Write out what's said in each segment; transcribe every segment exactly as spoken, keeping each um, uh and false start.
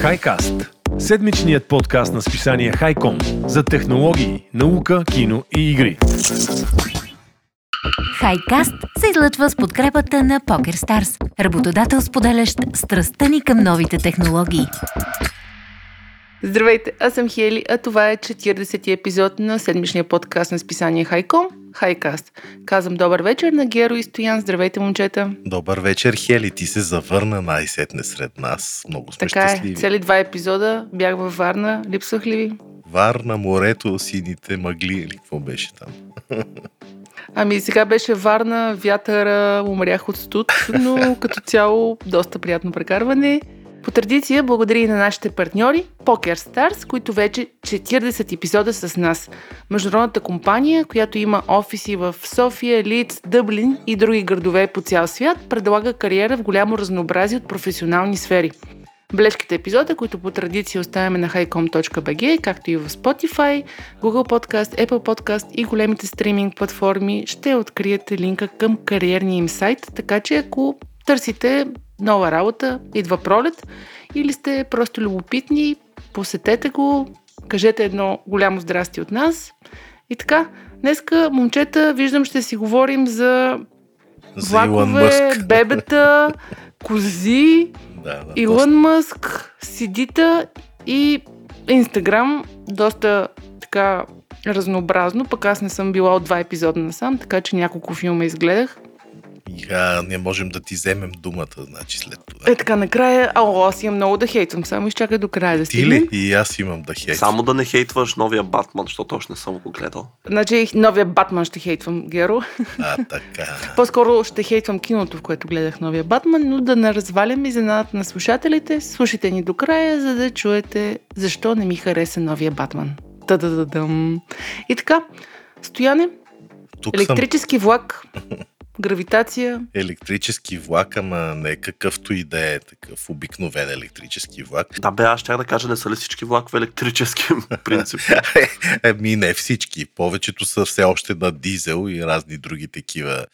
Хайкаст – седмичният подкаст на списание Хайком за технологии, наука, кино и игри. Хайкаст се излъчва с подкрепата на PokerStars, работодател споделящ страстта ни към новите технологии. Здравейте, аз съм Хели, а това е четиридесети епизод на седмичния подкаст на списание Хайком – Хайкаст. Казвам добър вечер на Геро и Стоян. Здравейте, момчета! Добър вечер, Хели, ти се завърна най-сетне сред нас. Много сме така щастливи. Така е, цели два епизода бях във Варна. Липсвах ли ви? Варна, морето, сините мъгли или какво беше там? Ами сега беше Варна, вятъра, умрях от студ, но като цяло доста приятно прекарване. По традиция, благодаря и на нашите партньори PokerStars, които вече четиридесет епизода с нас. Международната компания, която има офиси в София, Лидс, Дъблин и други градове по цял свят, предлага кариера в голямо разнообразие от професионални сфери. Бележките епизода, които по традиция оставяме на хайком точка би джи, както и в Spotify, Google Podcast, Apple Podcast и големите стриминг платформи, ще откриете линка към кариерния им сайт, така че ако търсите нова работа, идва пролет, или сте просто любопитни, посетете го, кажете едно голямо здрасти от нас. И така, днеска, момчета, виждам, ще си говорим за, за влакове, бебета, кози, да, да, Илон Мъск, си ди-та и Instagram. Доста така разнообразно, пък аз не съм била от два епизода насам, така че няколко филма изгледах. Я, не можем да ти вземем думата, значи след това. Е, така, накрая, ало, аз имам много да хейтвам, само изчакай до края да стигнем. Ти ли? И аз имам да хейтвам. Само да не хейтваш новия Батман, защото още не съм го гледал. Значи, новия Батман ще хейтвам, Геро. А, така. По-скоро ще хейтвам киното, в което гледах новия Батман, но да не развалям изненадата на слушателите. Слушайте ни до края, за да чуете защо не ми хареса новия Батман. Та-да-да-дам. И така, Стояне, тук електрически съм... влак... Гравитация. Електрически влак, ама не какъвто и да е такъв обикновен електрически влак. Да бе, аз щях да кажа, не са ли всички влакове електрически принцип? Ами не всички. Повечето са все още на дизел и разни други такива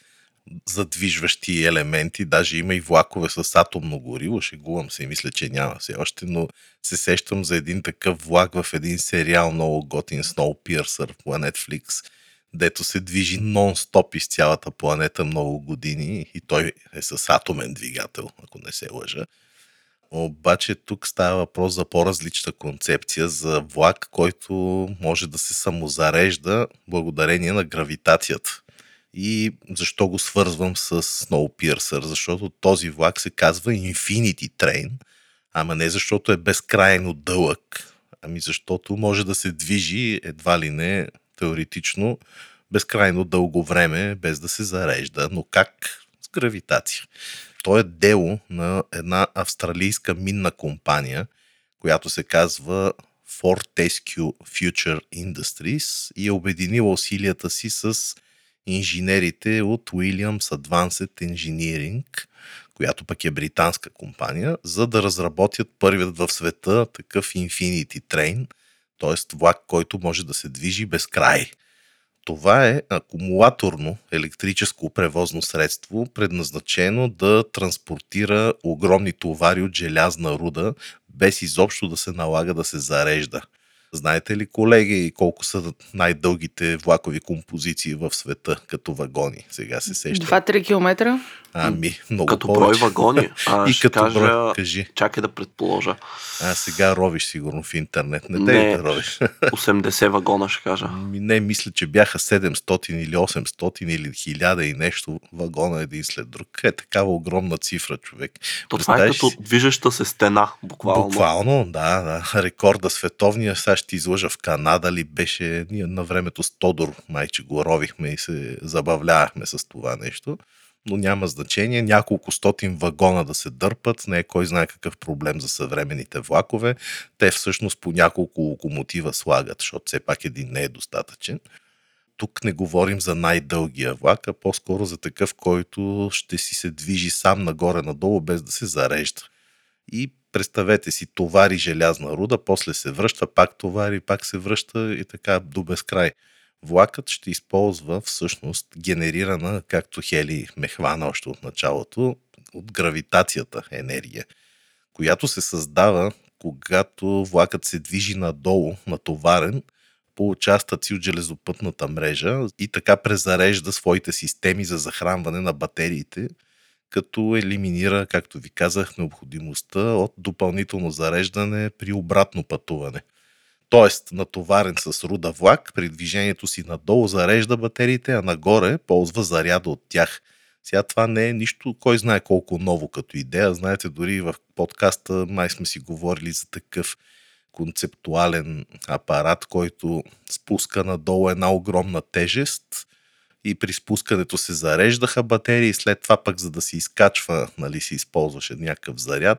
задвижващи елементи. Даже има и влакове с атомно гориво. Шегувам се и мисля, че няма все още, но се сещам за един такъв влак в един сериал много готин, Snowpiercer по Netflix, дето се движи нон-стоп из цялата планета много години и той е с атомен двигател, ако не се лъжа. Обаче тук става въпрос за по-различна концепция, за влак, който може да се самозарежда благодарение на гравитацията. И защо го свързвам с Snowpiercer? Защото този влак се казва Infinity Train, ама не защото е безкрайно дълъг, ами защото може да се движи едва ли не... теоретично, безкрайно дълго време, без да се зарежда. Но как? С гравитация. То е дело на една австралийска минна компания, която се казва Fortescue Future Industries и е обединила усилията си с инженерите от Williams Advanced Engineering, която пък е британска компания, за да разработят първият в света такъв Infinity Train, т.е. влак, който може да се движи без край. Това е акумулаторно електрическо превозно средство, предназначено да транспортира огромни товари от желязна руда, без изобщо да се налага да се зарежда. Знаете ли, колеги, колко са най-дългите влакови композиции в света, като вагони? Сега се сещам. два-три километра? Ами, много като повече. Брой вагони? А, и като кажа... брой, кажи. Чакай да предположа. А, сега ровиш сигурно в интернет. Не, не да ровиш. осемдесет вагона ще кажа. Ми, не, мисля, че бяха седемстотин или осемстотин или хиляда и нещо вагона един след друг. Е такава огромна цифра, човек. То това е като движеща се стена, буквално. Буквално, да, да. Рекорда световния, сега ще излъжа в Канада ли беше, ние на времето с Тодор майче го ровихме и се забавлявахме с това нещо. Но няма значение, няколко стотин вагона да се дърпат, не е кой знае какъв проблем за съвременните влакове. Те всъщност по няколко локомотива слагат, защото все пак един не е достатъчен. Тук не говорим за най-дългия влак, а по-скоро за такъв, който ще си се движи сам нагоре-надолу, без да се зарежда. И представете си, товари желязна руда, после се връща, пак товари, пак се връща и така до безкрай. Влакът ще използва всъщност генерирана, както Хели ме хвана още от началото, от гравитацията енергия, която се създава когато влакът се движи надолу, натоварен, по участъци от железопътната мрежа и така презарежда своите системи за захранване на батериите, като елиминира, както ви казах, необходимостта от допълнително зареждане при обратно пътуване. Тоест, натоварен с руда влак, при движението си надолу зарежда батериите, а нагоре ползва заряда от тях. Сега това не е нищо, кой знае колко ново като идея. Знаете, дори в подкаста май сме си говорили за такъв концептуален апарат, който спуска надолу една огромна тежест и при спускането се зареждаха батерии и след това пък, за да се изкачва, нали, се използваше някакъв заряд.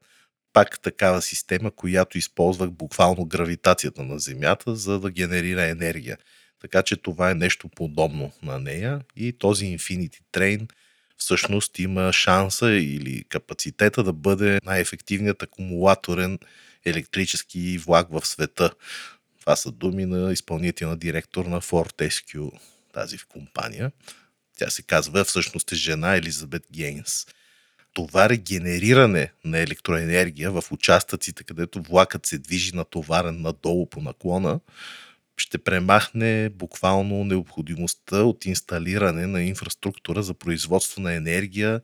Пак такава система, която използвах буквално гравитацията на Земята, за да генерира енергия. Така че това е нещо подобно на нея и този Infinity Train всъщност има шанса или капацитета да бъде най-ефективният акумулаторен електрически влак в света. Това са думи на изпълнителния директор на Fortescue, тази в компания. Тя се казва, всъщност е жена, Елизабет Гейнс. Това регенериране на електроенергия в участъците, където влакът се движи натоварен надолу по наклона, ще премахне буквално необходимостта от инсталиране на инфраструктура за производство на енергия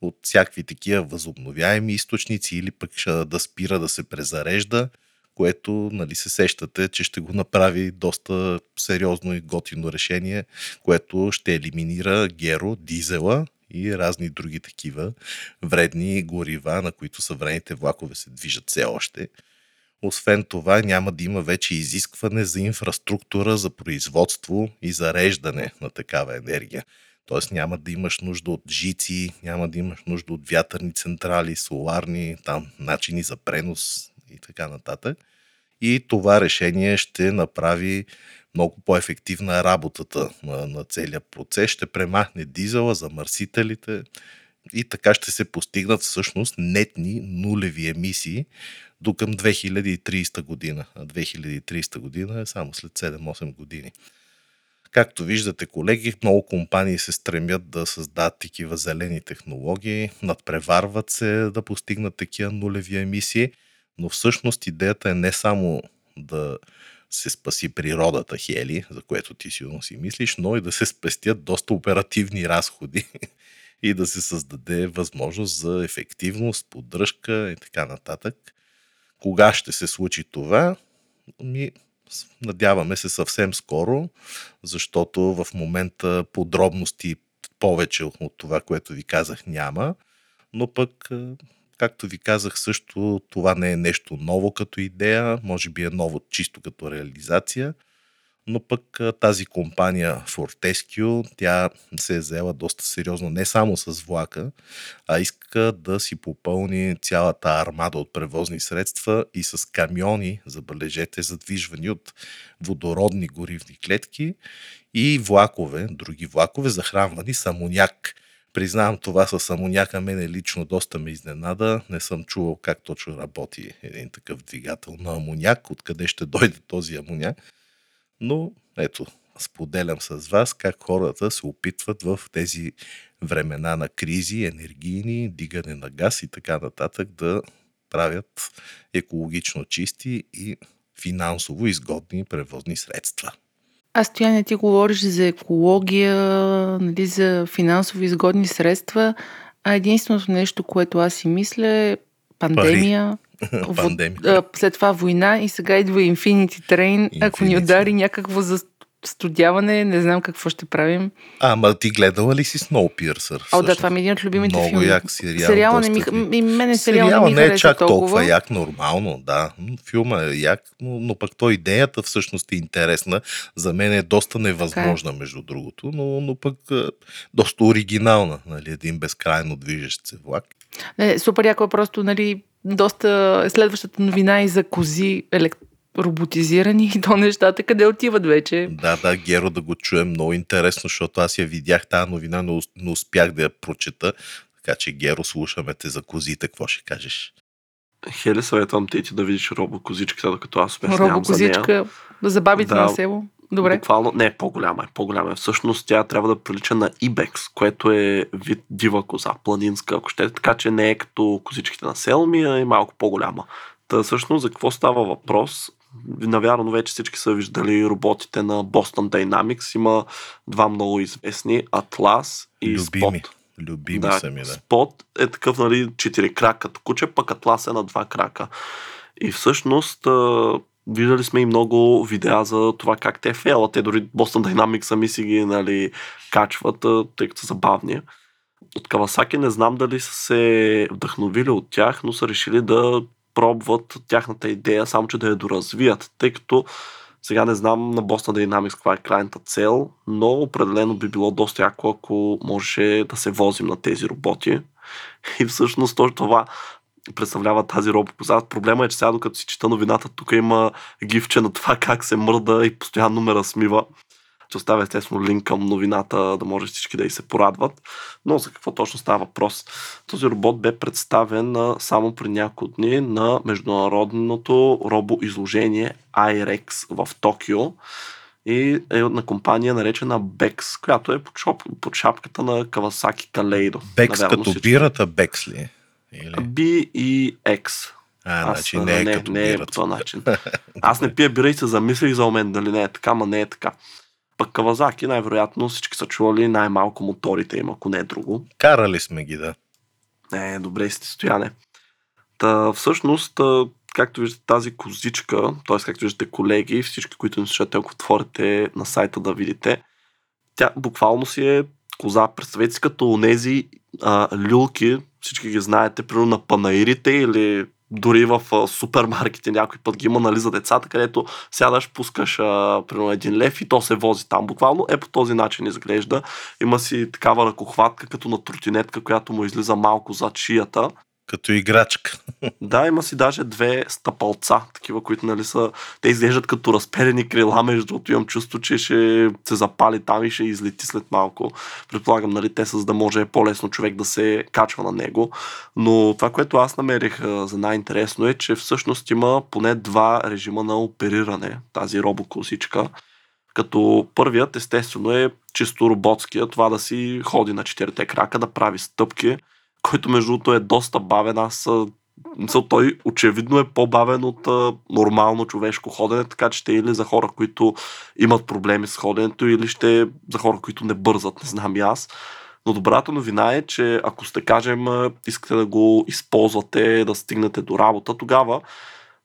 от всякакви такива възобновяеми източници или пък да спира да се презарежда, което, нали, се сещате, че ще го направи доста сериозно и готино решение, което ще елиминира геро, дизела и разни други такива вредни горива, на които съвременните влакове се движат все още. Освен това, няма да има вече изискване за инфраструктура за производство и зареждане на такава енергия. Т.е. няма да имаш нужда от жици, няма да имаш нужда от вятърни централи, соларни, там начини за пренос и така нататък. И това решение ще направи много по-ефективна работата на, на целия процес, ще премахне дизела, замърсителите и така ще се постигнат всъщност нетни нулеви емисии до към две хиляди и трийсета година. А две хиляди и трийсета година е само след седем-осем години. Както виждате, колеги, много компании се стремят да създадат такива зелени технологии, надпреварват се да постигнат такива нулеви емисии, но всъщност идеята е не само да се спаси природата, Хели, за което ти сигурно си мислиш, но и да се спестят доста оперативни разходи и да се създаде възможност за ефективност, поддръжка и така нататък. Кога ще се случи това? Ми... Надяваме се съвсем скоро, защото в момента подробности повече от това, което ви казах, няма. Но пък, както ви казах също, това не е нещо ново като идея, може би е ново чисто като реализация, но пък тази компания Fortescue, тя се е заела доста сериозно не само с влака, а иска да си попълни цялата армада от превозни средства и с камиони, забележете, задвижвани от водородни горивни клетки и влакове, други влакове, захранвани с амоняк. Признавам, това с амоняка мене лично доста ме изненада. Не съм чувал как точно работи един такъв двигател на амоняк, откъде ще дойде този амоняк. Но ето, споделям с вас как хората се опитват в тези времена на кризи, енергийни, дигане на газ и така нататък да правят екологично чисти и финансово изгодни превозни средства. А, Стояне, ти говориш за екология, нали, за финансово изгодни средства, а единственото нещо, което аз си мисля е пандемия. Пандемия. След това война и сега идва Infinity Train. Infinity. Ако ни удари някакво застудяване, не знам какво ще правим. А, ама ти гледала ли си Snowpiercer? О, да, това е един от любимите много филми. Много як сериал. Сериал не ми, ми, мене сериал сериал не ми не е чак толкова. толкова як, нормално, да. Филма е як, но, но пък то идеята всъщност е интересна. За мен е доста невъзможна, така, между другото, но, но пък доста оригинална. Нали, един безкрайно движещ се влак. Не, супер яко е просто, нали, доста следващата новина и за кози елект... роботизирани и до нещата, къде отиват вече. Да, да, Геро, да го чуем, много интересно, защото аз я видях тази новина, но не успях да я прочета. Така че, Геро, слушаме те за козите, какво ще кажеш? Хеле, съветвам те ти да видиш робокозичката, докато аз обяснявам за нея. Робокозичка, за бабите да, на село. Добре. Буквално, не, по-голяма е, по-голяма е. Всъщност тя трябва да прилича на и бекс, което е вид дива коза, планинска, ако ще. Така че не е като козичките на село, ми е малко по-голяма. Та, всъщност, за какво става въпрос? Навярно вече всички са виждали роботите на Boston Dynamics. Има два много известни, Atlas и Любими. Spot. Любими да, са ми, да. Spot е такъв, нали, четири крака като куче, пък Atlas е на два крака. И всъщност виждали сме и много видеа за това как те фейлат. Те дори Boston Dynamics сами си ги, нали, качват, тъй като са забавни. От Kawasaki не знам дали са се вдъхновили от тях, но са решили да пробват тяхната идея, само че да я доразвият, тъй като сега не знам на Boston Dynamics каква е крайната цел, но определено би било доста яко, ако може да се возим на тези роботи. И всъщност точно това представлява тази робокоза. Проблема е, че сега докато си чета новината, тук има гифче на това как се мърда и постоянно ме размива. Ще оставя естествено линк към новината, да може всички да и се порадват. Но за какво точно става въпрос? Този робот бе представен само при няколко дни на международното робоизложение ай рекс в Токио и е на компания наречена бекс, която е под, шоп, под шапката на Kawasaki Kaleido. бекс като всичко. Бирата бекс ли? Или? би и екс. А, Аз, значи не е не, като не е по този начин. Аз не пия бира и се замислих за момент дали не е така, ма не е така. Пък Kawasaki, най-вероятно всички са чували най-малко моторите им, ако не е друго. Карали сме ги, да. Е, добре сте, Стояне. Та, всъщност, както виждате тази козичка, т.е. както виждате колеги, всички, които не слушат, ако отворите на сайта да видите, тя буквално си е коза. Представете си като онези а, люлки, всички ги знаете, примерно на панаирите или дори в супермаркети някой път ги има, нали, за децата, където сядаш, пускаш а, примерно един лев и то се вози там. Буквално е по този начин изглежда. Има си такава ръкохватка, като на тротинетка, която му излиза малко зад шията. Като играчка. Да, има си даже две стъпалца, такива, които, нали, са... Те изглеждат като разперени крила, между другото имам чувство, че ще се запали там и ще излети след малко. Предполагам, нали, те са, за да може по-лесно човек да се качва на него. Но това, което аз намерих за най-интересно е, че всъщност има поне два режима на опериране, тази робокосичка. Като първият, естествено, е чисто роботския, това да си ходи на четирите крака, да прави стъпки, който между другото е доста бавен. Аз мисля, той очевидно е по-бавен от а, нормално човешко ходене, така че ще или за хора, които имат проблеми с ходенето, или ще за хора, които не бързат, не знам и аз. Но добрата новина е, че ако сте, кажем, искате да го използвате, да стигнете до работа, тогава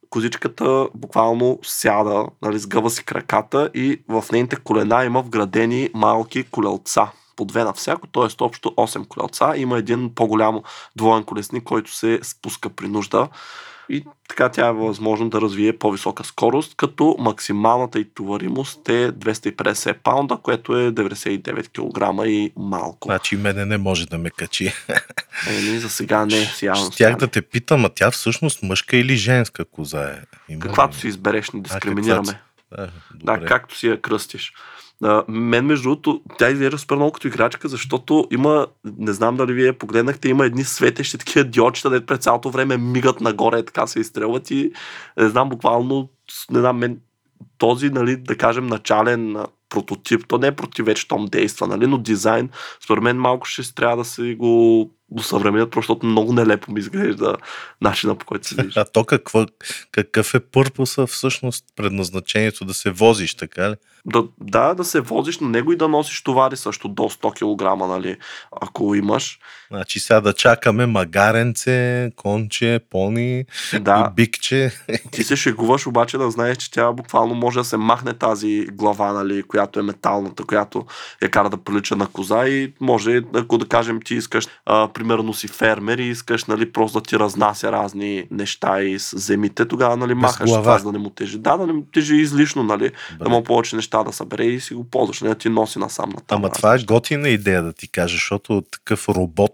козичката буквално сяда, нали, сгъва си краката и в нейните колена има вградени малки колелца. По две на всяко, т.е. общо осем колелца. Има един по-голям двоен колесник, който се спуска при нужда и така тя е възможно да развие по-висока скорост, като максималната й товаримост е двеста и петдесет паунда, което е деветдесет и девет килограма и малко. Значи мене не може да ме качи. Еми, за сега не е явно. Щях да те питам, а тя всъщност мъжка или женска коза е? Има... Каквато си избереш, не дискриминираме. А, да, както си я кръстиш. Uh, мен, между другото, тя изглежда супер много като играчка, защото има, не знам дали вие погледнахте, има едни светещи такива диодчета, де през цялото време мигат нагоре, така се изстрелват и не знам, буквално, не знам, мен, този, нали, да кажем, начален прототип, то не е противеч, том действа, нали, но дизайн, според мен малко ще трябва да се го усъвременят, защото много нелепо ми изглежда начина, по който се вижда. А то какво, какъв е пърпоса всъщност, предназначението да се возиш, така ли? Да, да, да се возиш на него и да носиш товари също до сто килограма, нали, ако имаш. Значи сега да чакаме магаренце, конче, пони, да. И бикче. Ти се шегуваш, обаче да знаеш, че тя буквално може да се махне тази глава, нали, която е металната, която я кара да прилича на коза и може, ако да кажем, ти искаш, а, примерно си фермер и искаш, нали, просто да ти разнася разни неща из земите, тогава, нали, махаш това, за да не му тежи. Да, да не му тежи излишно, нали, да му повече неща да събере и си го ползваш, нали, да ти носи насам на там. Ама разни. Това е готина идея да ти кажа, защото такъв робот,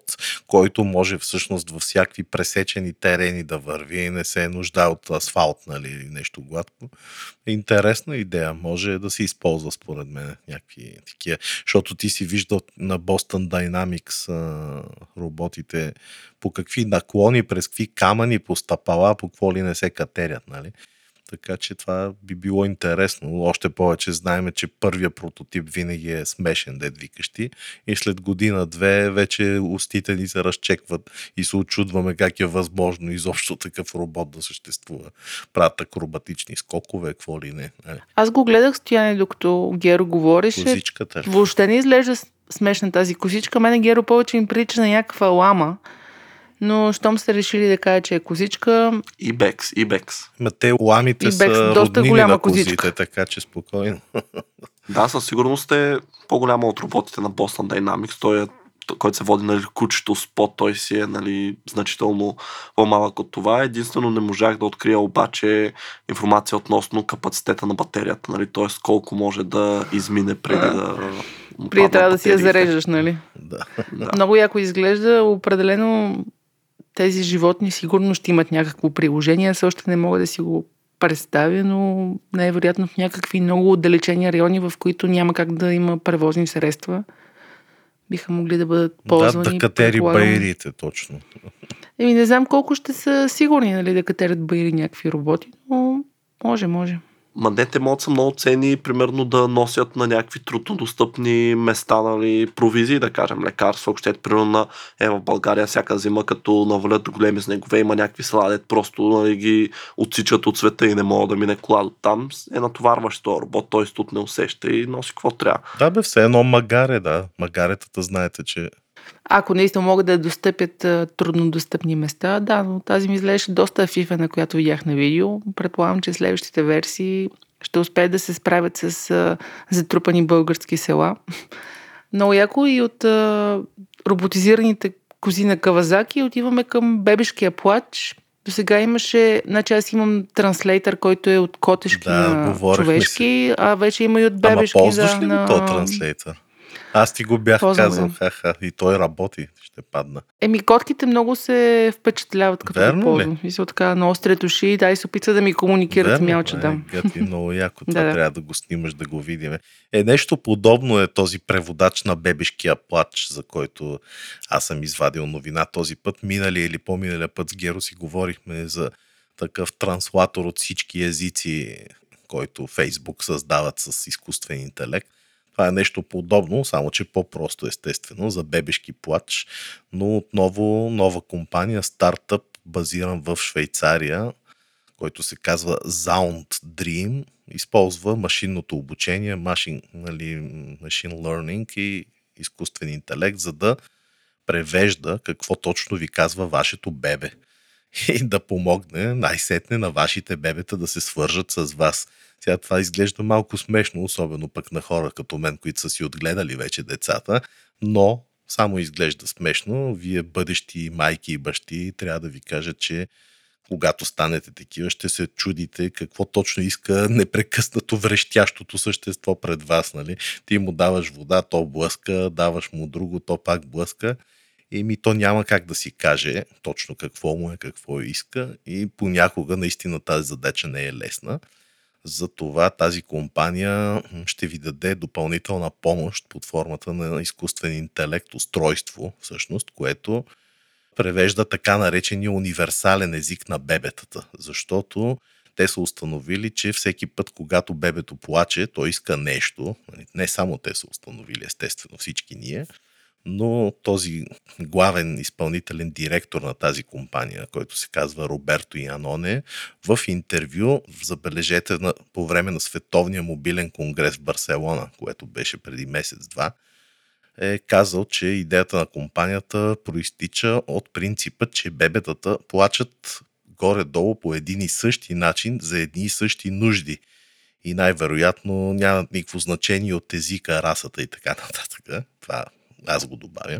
който може всъщност във всякакви пресечени терени да върви и не се нуждае от асфалт, нали, нещо гладко. Интересна идея, може да се използва според мен някакви такива, защото ти си виждал на Boston Dynamics а, роботите по какви наклони, през какви камъни, по стъпала, по какво ли не се катерят, нали? Така че това би било интересно. Още повече знаем, че първия прототип винаги е смешен, дед викаш ти. И след година-две вече устите ни се разчекват и се очудваме как е възможно изобщо такъв робот да съществува. Правят акробатични скокове, какво ли не. Аз го гледах, Стояне, докато Геро говореше. Козичката. Въобще не изглежда смешна тази козичка. Мене Геро повече им прилича на някаква лама. Но щом сте решили да кажа, че е козичка... И бекс, и бекс. Ма те ламите и бекс, са роднини на козите, козичка. Така че спокойно. Да, със сигурност е по-голяма от роботите на Boston Dynamics. Той е, който се води, нали, кучето Spot, той си е, нали, значително по-малък от това. Единствено не можах да открия обаче информация относно капацитета на батерията, нали, т.е. колко може да измине преди а, да... Преди трябва да си я зареждаш, нали? Да. Да. Много яко изглежда, определено... Тези животни сигурно ще имат някакво приложение. Аз още не мога да си го представя, но най-вероятно в някакви много отдалечени райони, в които няма как да има превозни средства, биха могли да бъдат ползвани. Да, да катери баирите, точно. Еми, не знам колко ще са сигурни, нали, да катерят баири някакви роботи, но може, може. Мандете могат са много цени, примерно да носят на някакви труднодостъпни места, нали, провизии, да кажем, лекарства, въобще, примерно на е, в България всяка зима, като навалят големи снегове, има някакви сладет, просто, нали, ги отсичат от света и не могат да мине кола до там, е натоварващо робот, той студ не усеща и носи какво трябва. Да бе, все едно магаре, да, магаретата знаете, че... Ако наистина могат да достъпят труднодостъпни места, да, но тази ми изглеждаше доста фифена, която видях на видео. Предполагам, че следващите версии ще успеят да се справят с затрупани български села. Много яко и от роботизираните кози на Кавазаки отиваме към бебешкия плач. До сега имаше, значи аз имам транслейтър, който е от котешки да, на човешки, си. А вече има и от бебешки. Ама ползваш да, ли на... то транслейтър? Аз ти го бях казал, ха-ха, и той работи, ще падна. Еми, котките много се впечатляват като го ползвам. Мисля, така на острите уши, да, и се опитват да ми комуникират мялче, да. Гати, много яко, това да, трябва да го снимаш, да го видим. Е, нещо подобно е този преводач на бебешкия плач, за който аз съм извадил новина този път. Минали или по-миналия път с Геро си говорихме за такъв транслатор от всички езици, който Фейсбук създават с изкуствен интелект. Това е нещо подобно, само че по-просто естествено, за бебешки плач, но отново нова компания, стартъп, базиран в Швейцария, който се казва Sound Dream, използва машинното обучение, машин, нали, machine learning и изкуствен интелект, за да превежда какво точно ви казва вашето бебе и да помогне най-сетне на вашите бебета да се свържат с вас. Сега това изглежда малко смешно, особено пък на хора като мен, които са си отгледали вече децата, но само изглежда смешно. Вие бъдещи майки и бащи трябва да ви кажа, че когато станете такива, ще се чудите какво точно иска непрекъснато врещящото същество пред вас. Нали? Ти му даваш вода, то блъска, даваш му друго, то пак блъска. И ми то няма как да си каже точно какво му е, какво иска и понякога наистина тази задача не е лесна. Затова тази компания ще ви даде допълнителна помощ под формата на изкуствен интелект устройство, всъщност, което превежда така наречения универсален език на бебетата, защото те са установили, че всеки път, когато бебето плаче, то иска нещо. Не само те са установили, естествено, всички ние, но този главен изпълнителен директор на тази компания, който се казва Роберто Яноне, в интервю, забележете, на, по време на Световния мобилен конгрес в Барселона, което беше преди месец-два, е казал, че идеята на компанията проистича от принципа, че бебетата плачат горе-долу по един и същи начин за едни и същи нужди. И най-вероятно нямат никакво значение от езика, расата и така нататък. Това аз го добавя.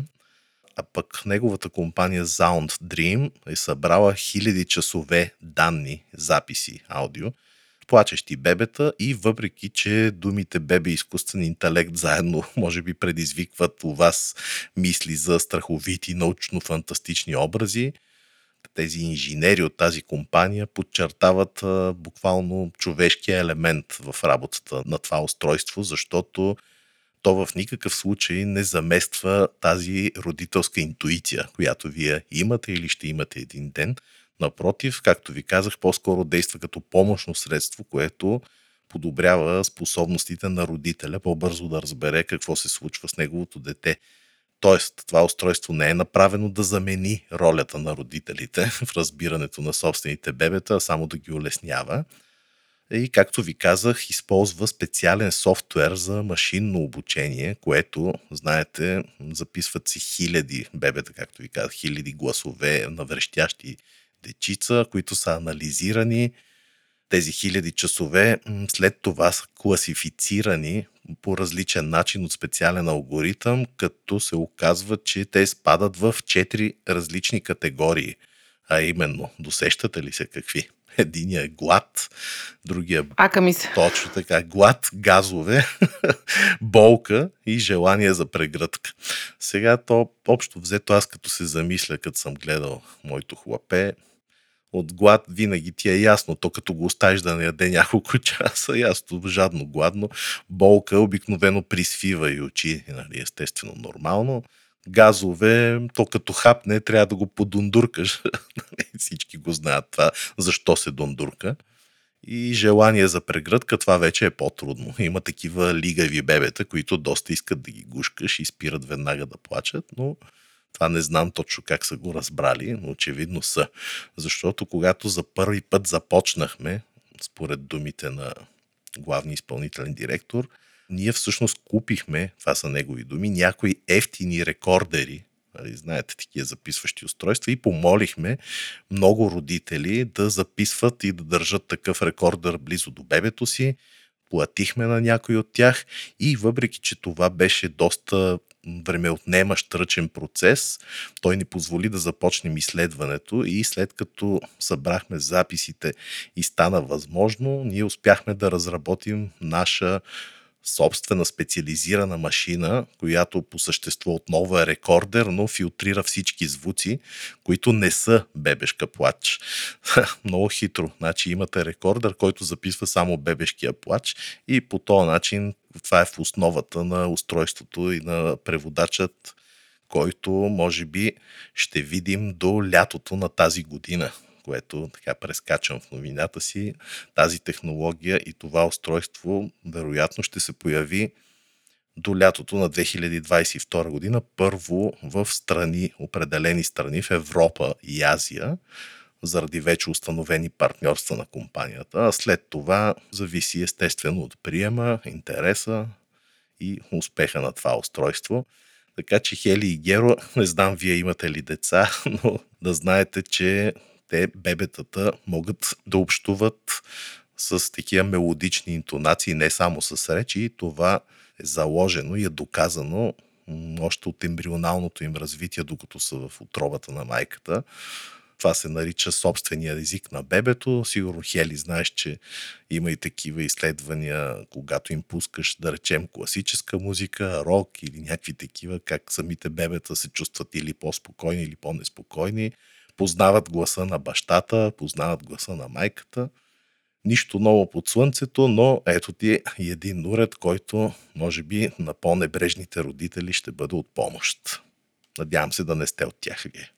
А пък неговата компания Sound Dream е събрала хиляди часове данни, записи, аудио, плачещи бебета и въпреки, че думите бебе и изкуствен интелект заедно може би предизвикват у вас мисли за страховити научно-фантастични образи, тези инженери от тази компания подчертават а, буквално човешкия елемент в работата на това устройство, защото то в никакъв случай не замества тази родителска интуиция, която вие имате или ще имате един ден, Напротив, както ви казах, по-скоро действа като помощно средство, което подобрява способностите на родителя по-бързо да разбере какво се случва с неговото дете. Тоест, това устройство не е направено да замени ролята на родителите в разбирането на собствените бебета, а само да ги улеснява. И, както ви казах, използва специален софтуер за машинно обучение, което, знаете, записват си хиляди бебета, както ви казах, хиляди гласове на врещящи дечица, които са анализирани. Тези хиляди часове след това са класифицирани по различен начин от специален алгоритъм, като се оказва, че те спадат в четири различни категории. А именно, досещате ли се какви? Единият е глад, другия Акамис. Точно така, глад, газове, болка и желание за прегръдка. Сега то, общо взето, аз като се замисля, като съм гледал моето хлапе, от глад винаги ти е ясно, то като го оставиш да не яде няколко часа, ясно, жадно, гладно. Болка обикновено присвива и очи, нали, естествено, нормално. Газове, то като хапне, трябва да го подундуркаш. Всички го знаят това, защо се дундурка. И желание за прегръдка, това вече е по-трудно. Има такива лигави бебета, които доста искат да ги гушкаш и спират веднага да плачат, но това не знам точно как са го разбрали, но очевидно са. Защото когато за първи път започнахме, според думите на главния изпълнителен директор, ние всъщност купихме, това са негови думи, някои ефтини рекордери, знаете, такива записващи устройства, и помолихме много родители да записват и да държат такъв рекордер близо до бебето си. Платихме на някой от тях и въпреки, че това беше доста времеотнемащ ръчен процес, той ни позволи да започнем изследването и след като събрахме записите и стана възможно, ние успяхме да разработим наша собствена специализирана машина, която по същество отново е рекордер, но филтрира всички звуци, които не са бебешка плач. Много хитро. Значи имате рекордер, който записва само бебешкия плач и по този начин това е в основата на устройството и на преводачът, който може би ще видим до лятото на тази година, което така прескачам в новината си. Тази технология и това устройство вероятно ще се появи до лятото на две хиляди двадесет и втора година, първо в страни, определени страни в Европа и Азия, заради вече установени партньорства на компанията. А след това зависи естествено от приема, интереса и успеха на това устройство. Така че, Хели и Геро, не знам вие имате ли деца, но да знаете, че те, бебетата, могат да общуват с такива мелодични интонации, не само с речи, и това е заложено и е доказано още от ембрионалното им развитие, докато са в утробата на майката. Това се нарича собствения език на бебето. Сигурно, Хели, знаеш, че има и такива изследвания, когато им пускаш, да речем, класическа музика, рок или някакви такива, как самите бебета се чувстват или по-спокойни, или по-неспокойни. Познават гласа на бащата, познават гласа на майката. Нищо ново под слънцето, но ето ти един уред, който може би на по-небрежните родители ще бъде от помощ. Надявам се да не сте от тях вие.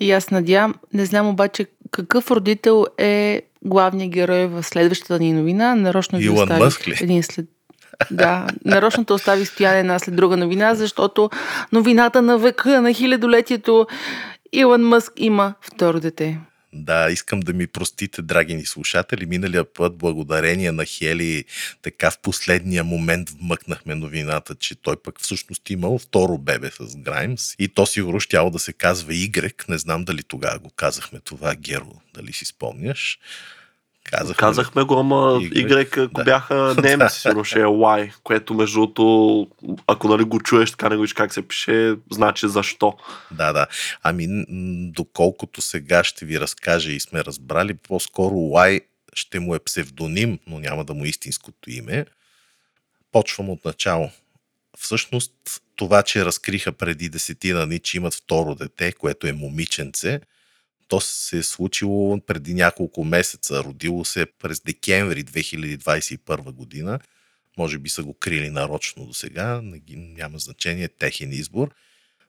И аз надявам. Не знам обаче какъв родител е главният герой в следващата ни новина. Нарочно ви Илон Мъск ли? Един след... Да, нарочно те остави стояне една след друга новина, защото новината на века, на хилядолетието, Илон Мъск има второ дете. Да, искам да ми простите, драги ни слушатели. Миналия път, благодарение на Хели, така в последния момент вмъкнахме новината, че той пък всъщност имал второ бебе с Граймс. И то сигурно щяло да се казва Y. Не знам дали тогава го казахме това, Геро, дали си спомняш. Казахме, Казахме го, ама Y, Y ако да. Бяха немци, сигурно ще е Y, което междуто, ако нали го чуеш, така не го виж как се пише, значи защо. Да, да. Ами, доколкото сега ще ви разкажа и сме разбрали, по-скоро Y ще му е псевдоним, но няма да му е истинското име. Почвам от начало. Всъщност, това, че разкриха преди десетина дни, че имат второ дете, което е момиченце, то се е случило преди няколко месеца. Родило се през декември две хиляди двадесет и първа година. Може би са го крили нарочно до сега. Няма значение, техен избор.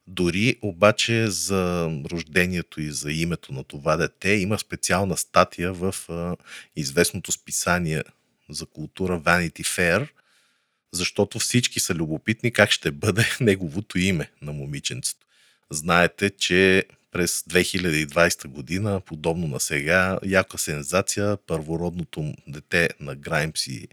Дори обаче за рождението и за името на това дете има специална статия в а, известното списание за култура Vanity Fair, защото всички са любопитни как ще бъде неговото име на момиченцето. Знаете, че през две хиляди и двадесета година, подобно на сега, яка сензация, първородното дете на Граймс и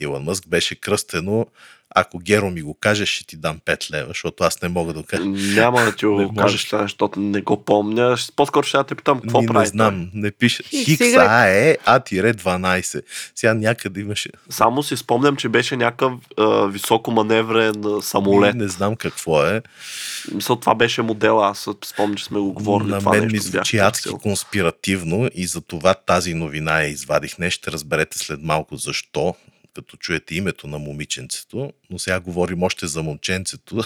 Илон Мъск беше кръстено. Ако Геро ми го кажеш, ще ти дам пет лева, защото аз не мога да кажа. Няма да ти го кажеш, защото не го помня. По-скоро ще да те питам, какво правиш? Не знам, не пише. Хикса е А-дванадесет. Сега някъде имаше. Само си спомням, че беше някакъв а, високо маневрен самолет. Не, не знам какво е. Мисля, това беше модела. Аз спомням, че сме го говорили. На мен ми звучи адски конспиративно и за това тази новина я извадих. Не, ще разберете след малко защо, като чуете името на момиченцето, но сега говорим още за момченцето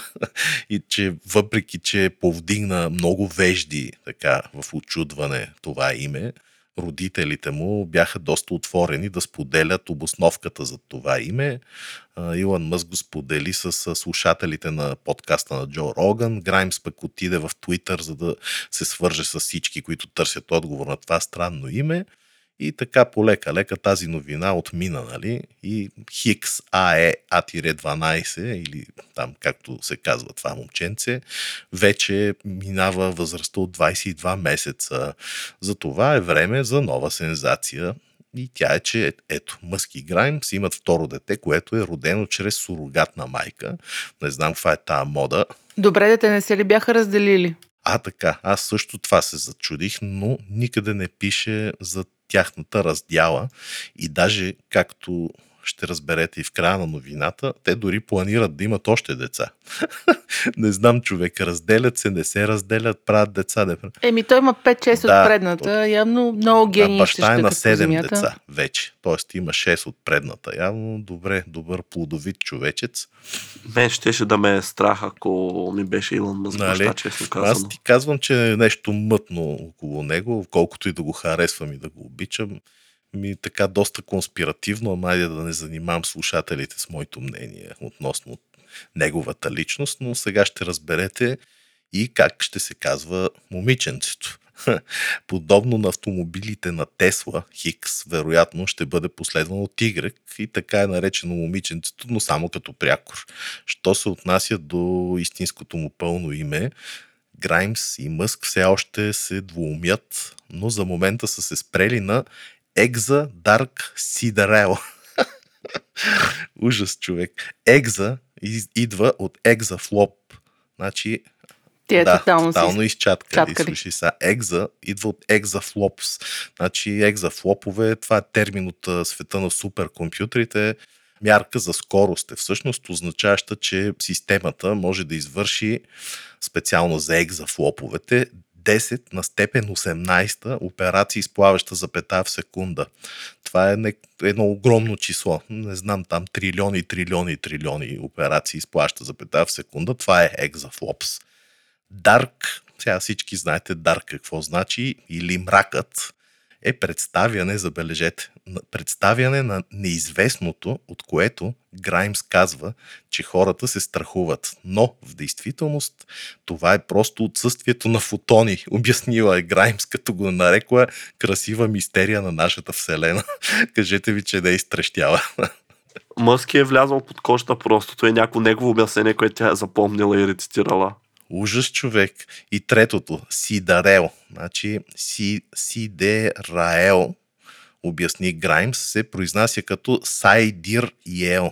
и че въпреки, че повдигна много вежди така в очудване това име, родителите му бяха доста отворени да споделят обосновката за това име. Илон Мъск го сподели с слушателите на подкаста на Джо Роган. Граймс пък отиде в Twitter, за да се свърже с всички, които търсят отговор на това странно име. И така полека-лека тази новина отмина, нали? И Хикс АЕ А-дванадесет, или там както се казва това момченце, вече минава възрастта от двадесет и два месеца. Затова е време за нова сензация. И тя е, че ето, Мъск и Граймс имат второ дете, което е родено чрез сурогатна майка. Не знам каква е тая мода. Добре, дете не се ли бяха разделили? А, така. Аз също това се зачудих, но никъде не пише за тяхната раздяла и даже, както ще разберете и в края на новината, те дори планират да имат още деца. Не знам, човек, разделят се, не се разделят, правят деца. Не... Еми, той има пет-шест да, от предната, от... явно много гении. Да, баща е на седем деца вече, т.е. има шест от предната. Явно добре, добър плодовит човечец. Мен щеше да ме е страх, ако ми беше Илон Мъск, нали? Баща, честно казано. Аз ти казвам, че е нещо мътно около него, колкото и да го харесвам и да го обичам. Ми така доста конспиративно, ама айде да не занимавам слушателите с моето мнение относно неговата личност, но сега ще разберете и как ще се казва момиченцето. Подобно на автомобилите на Тесла, Хикс вероятно ще бъде последвано от Y и така е наречено момиченцето, но само като прякор. Що се отнася до истинското му пълно име, Граймс и Мъск все още се двоумят, но за момента са се спрели на Екза Дарк Сидарел. Ужас, човек. Екза идва от екзафлоп. Значи, Тие да, тотално, тотално изчаткали. Слушай са, екза идва от екзафлопс. Значи, екзафлопове, това е термин от света на суперкомпютрите, мярка за скорост е всъщност означаваща, че системата може да извърши специално за екзафлоповете десет на степен осемнадесета операции с плаваща запетая в секунда. Това е едно огромно число. Не знам, там трилиони, трилиони, трилиони операции с плаваща запетая в секунда. Това е екзафлопс. Дарк, сега всички знаете дарк какво значи, или мракът, е представяне, забележете, представяне на неизвестното, от което Граймс казва, че хората се страхуват. Но в действителност това е просто отсъствието на фотони, обяснила е Граймс, като го нарекла красива мистерия на нашата вселена. Кажете ви, че не изтрещява. Мъск е влязъл под кожата просто. То е някакво негово обяснение, което тя е запомнила и рецитирала. Ужас, човек. И третото, Сидарел. Значи, си, Сидераел, обясни Граймс, се произнася като Сайдир Йел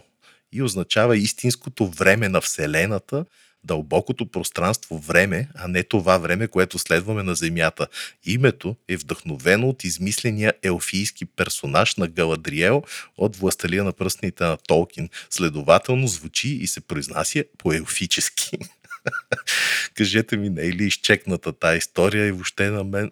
и означава истинското време на Вселената, дълбокото пространство време, а не това време, което следваме на Земята. Името е вдъхновено от измисления елфийски персонаж на Галадриел от Властелия на пръстните на Толкин. Следователно звучи и се произнася по-елфически. Кажете ми, не е ли изчекната тая история и въобще на мен?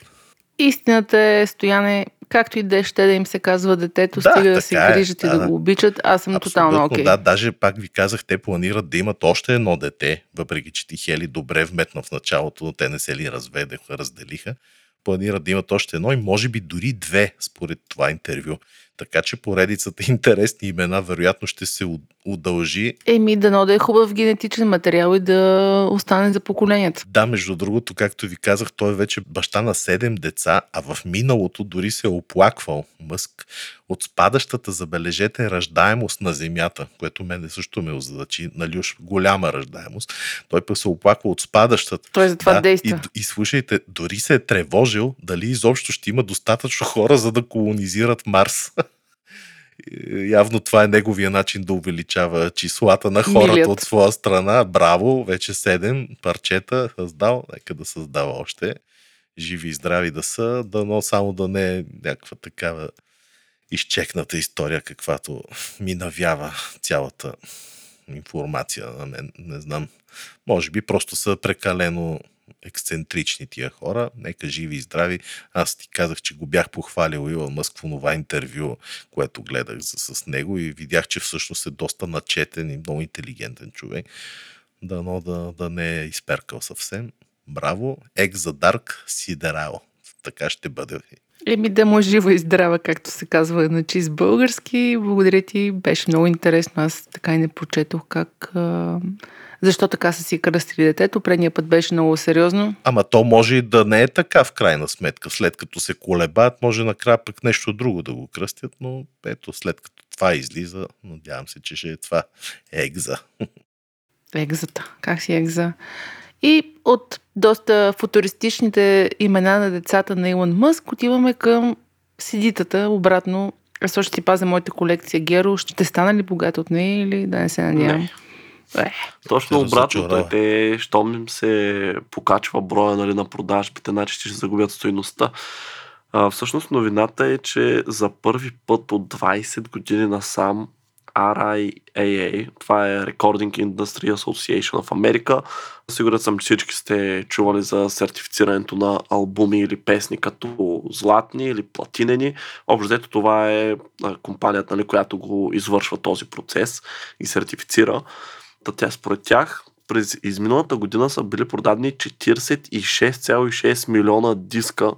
Истината е, Стояне, както и да ще да им се казва детето, да, стига да се грижат е, и да, да го обичат, аз съм тотално окей. Okay. Да, даже пак ви казах, те планират да имат още едно дете, въпреки че ти Хели добре вметна в началото, но те не се ли разведеха, разделиха. Планират да имат още едно и може би дори две, според това интервю. Така че поредицата интересни имена вероятно ще се удължи. Еми, дано да е хубав генетичен материал и да остане за поколенията. Да, между другото, както ви казах, той е вече баща на седем деца, а в миналото дори се е оплаквал Мъск от спадащата, забележете, раждаемост на Земята, което мене също ме озадачи, нали, уж голяма раждаемост. Той пък се оплаква от спадащата. Той за това да, действа. И, и слушайте, дори се е тревожил дали изобщо ще има достатъчно хора, за да колонизират Марс. Явно това е неговия начин да увеличава числата на хората. Милият. От своя страна. Браво, вече седем парчета създал, нека да създава още. Живи и здрави да са, дано само да не е някаква такава изчекната история, каквато ми навява цялата информация на мен. Не знам. Може би просто са прекалено ексцентрични тия хора. Нека живи и здрави. Аз ти казах, че го бях похвалил Илон Мъск в онова интервю, което гледах с него и видях, че всъщност е доста начетен и много интелигентен човек. Дано да, да не е изперкал съвсем. Браво! Ек за Дарк Сидерао. Така ще бъде. Еми да му е жива и здрава, както се казва, иначе с български. Благодаря ти, беше много интересно. Аз така и не прочетох как... А... Защо така са си кръстили детето? Предния път беше много сериозно. Ама то може и да не е така в крайна сметка. След като се колебаят, може накрая пък нещо друго да го кръстят, но ето след като това излиза, надявам се, че ще е това екза. Екзата. Как си екза? И от доста футуристичните имена на децата на Илон Мъск отиваме към си ди-тата обратно. Аз още си пазя моята колекция Геро. Ще стана ли богат от нея или да не се надявам? Е, точно обратното. Те, щом им се покачва броя, нали, на продажбите, значи ще загубят стойността. А, всъщност новината е, че за първи път от двайсет години насам Ар Ай Ей Ей, това е Recording Industry Association в Америка. Сигурен съм, че всички сте чували за сертифицирането на албуми или песни като златни или платинени. Общо това е компанията, нали, която го извършва този процес и сертифицира. Тя според тях през изминалата година са били продадени четирийсет и шест цяло и шест милиона диска,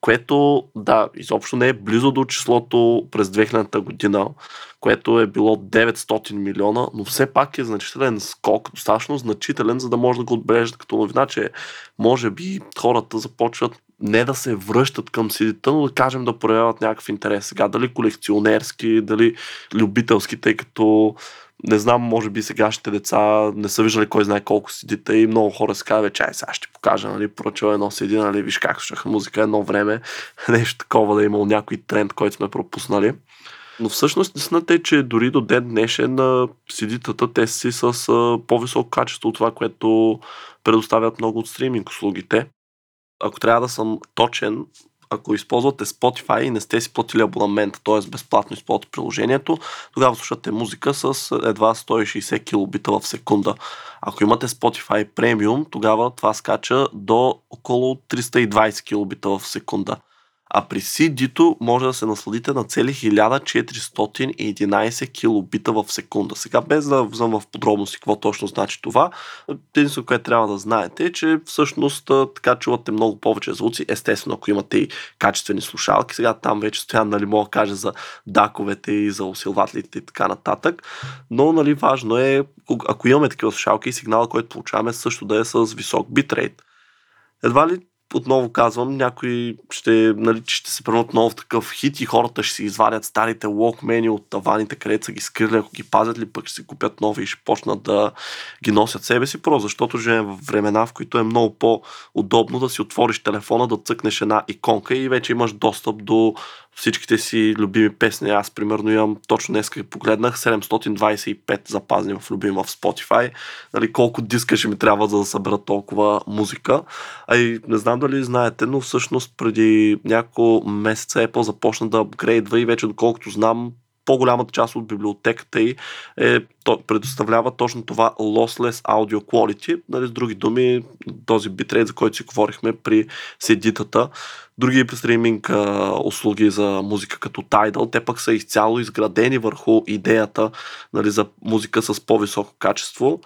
което, да, изобщо не е близо до числото през две хилядната година, което е било деветстотин милиона, но все пак е значителен скок, достатъчно значителен, за да може да го отбележат като новина, че може би хората започват не да се връщат към си ди-та, но да кажем да проявяват някакъв интерес сега, дали колекционерски, дали любителски, тъй като не знам, може би сегашните деца не са виждали кой знае колко си ди-та и много хора се казват, че ай, сега ще покажа, нали, поръчал едно си ди, нали, виж как слушаха музика едно време, нещо такова да е имал някой тренд, който сме пропуснали. Но всъщност истината е, че дори до ден днешен си ди-тата те си с по-високо качество от това, което предоставят много от стриминг услугите. Ако трябва да съм точен, ако използвате Spotify и не сте си платили абонамент, т.е. безплатно използвате приложението, тогава слушате музика с едва сто и шейсет килобита в секунда. Ако имате Spotify Premium, тогава това скача до около триста и двайсет килобита в секунда. А при си ди-то може да се насладите на цели хиляда четиристотин и единайсет килобита в секунда. Сега, без да взема в подробности какво точно значи това, единството, което трябва да знаете е, че всъщност така чувате много повече звуци. Естествено, ако имате и качествени слушалки, сега там вече стоя, нали, мога да кажа за даковете и за усилвателите и така нататък. Но, нали, важно е, ако имаме такива слушалки и сигнала, който получаваме, също да е с висок битрейт. Едва ли отново казвам, някой ще, нали, ще се превърнат нов такъв хит и хората ще си извадят старите локмени от таваните, където са ги скрили, ако ги пазят ли, пък ще си купят нови и ще почнат да ги носят себе си, просто защото живеем в времена, в които е много по-удобно да си отвориш телефона, да цъкнеш една иконка и вече имаш достъп до всичките си любими песни. Аз, примерно, имам, точно днеска погледнах, седемстотин двайсет и пет запазни в любима в Spotify. Нали, колко диска ще ми трябва, за да събера толкова музика. А и не знам дали знаете, но всъщност преди няколко месеца Apple започна да апгрейдва и вече, доколкото знам, по-голямата част от библиотеката й е, то, предоставлява точно това lossless audio quality. Нали, с други думи, този битрейт, за който си говорихме при си ди-тата. Други стриминг а, услуги за музика като Tidal, те пък са изцяло изградени върху идеята, нали, за музика с по-високо качество.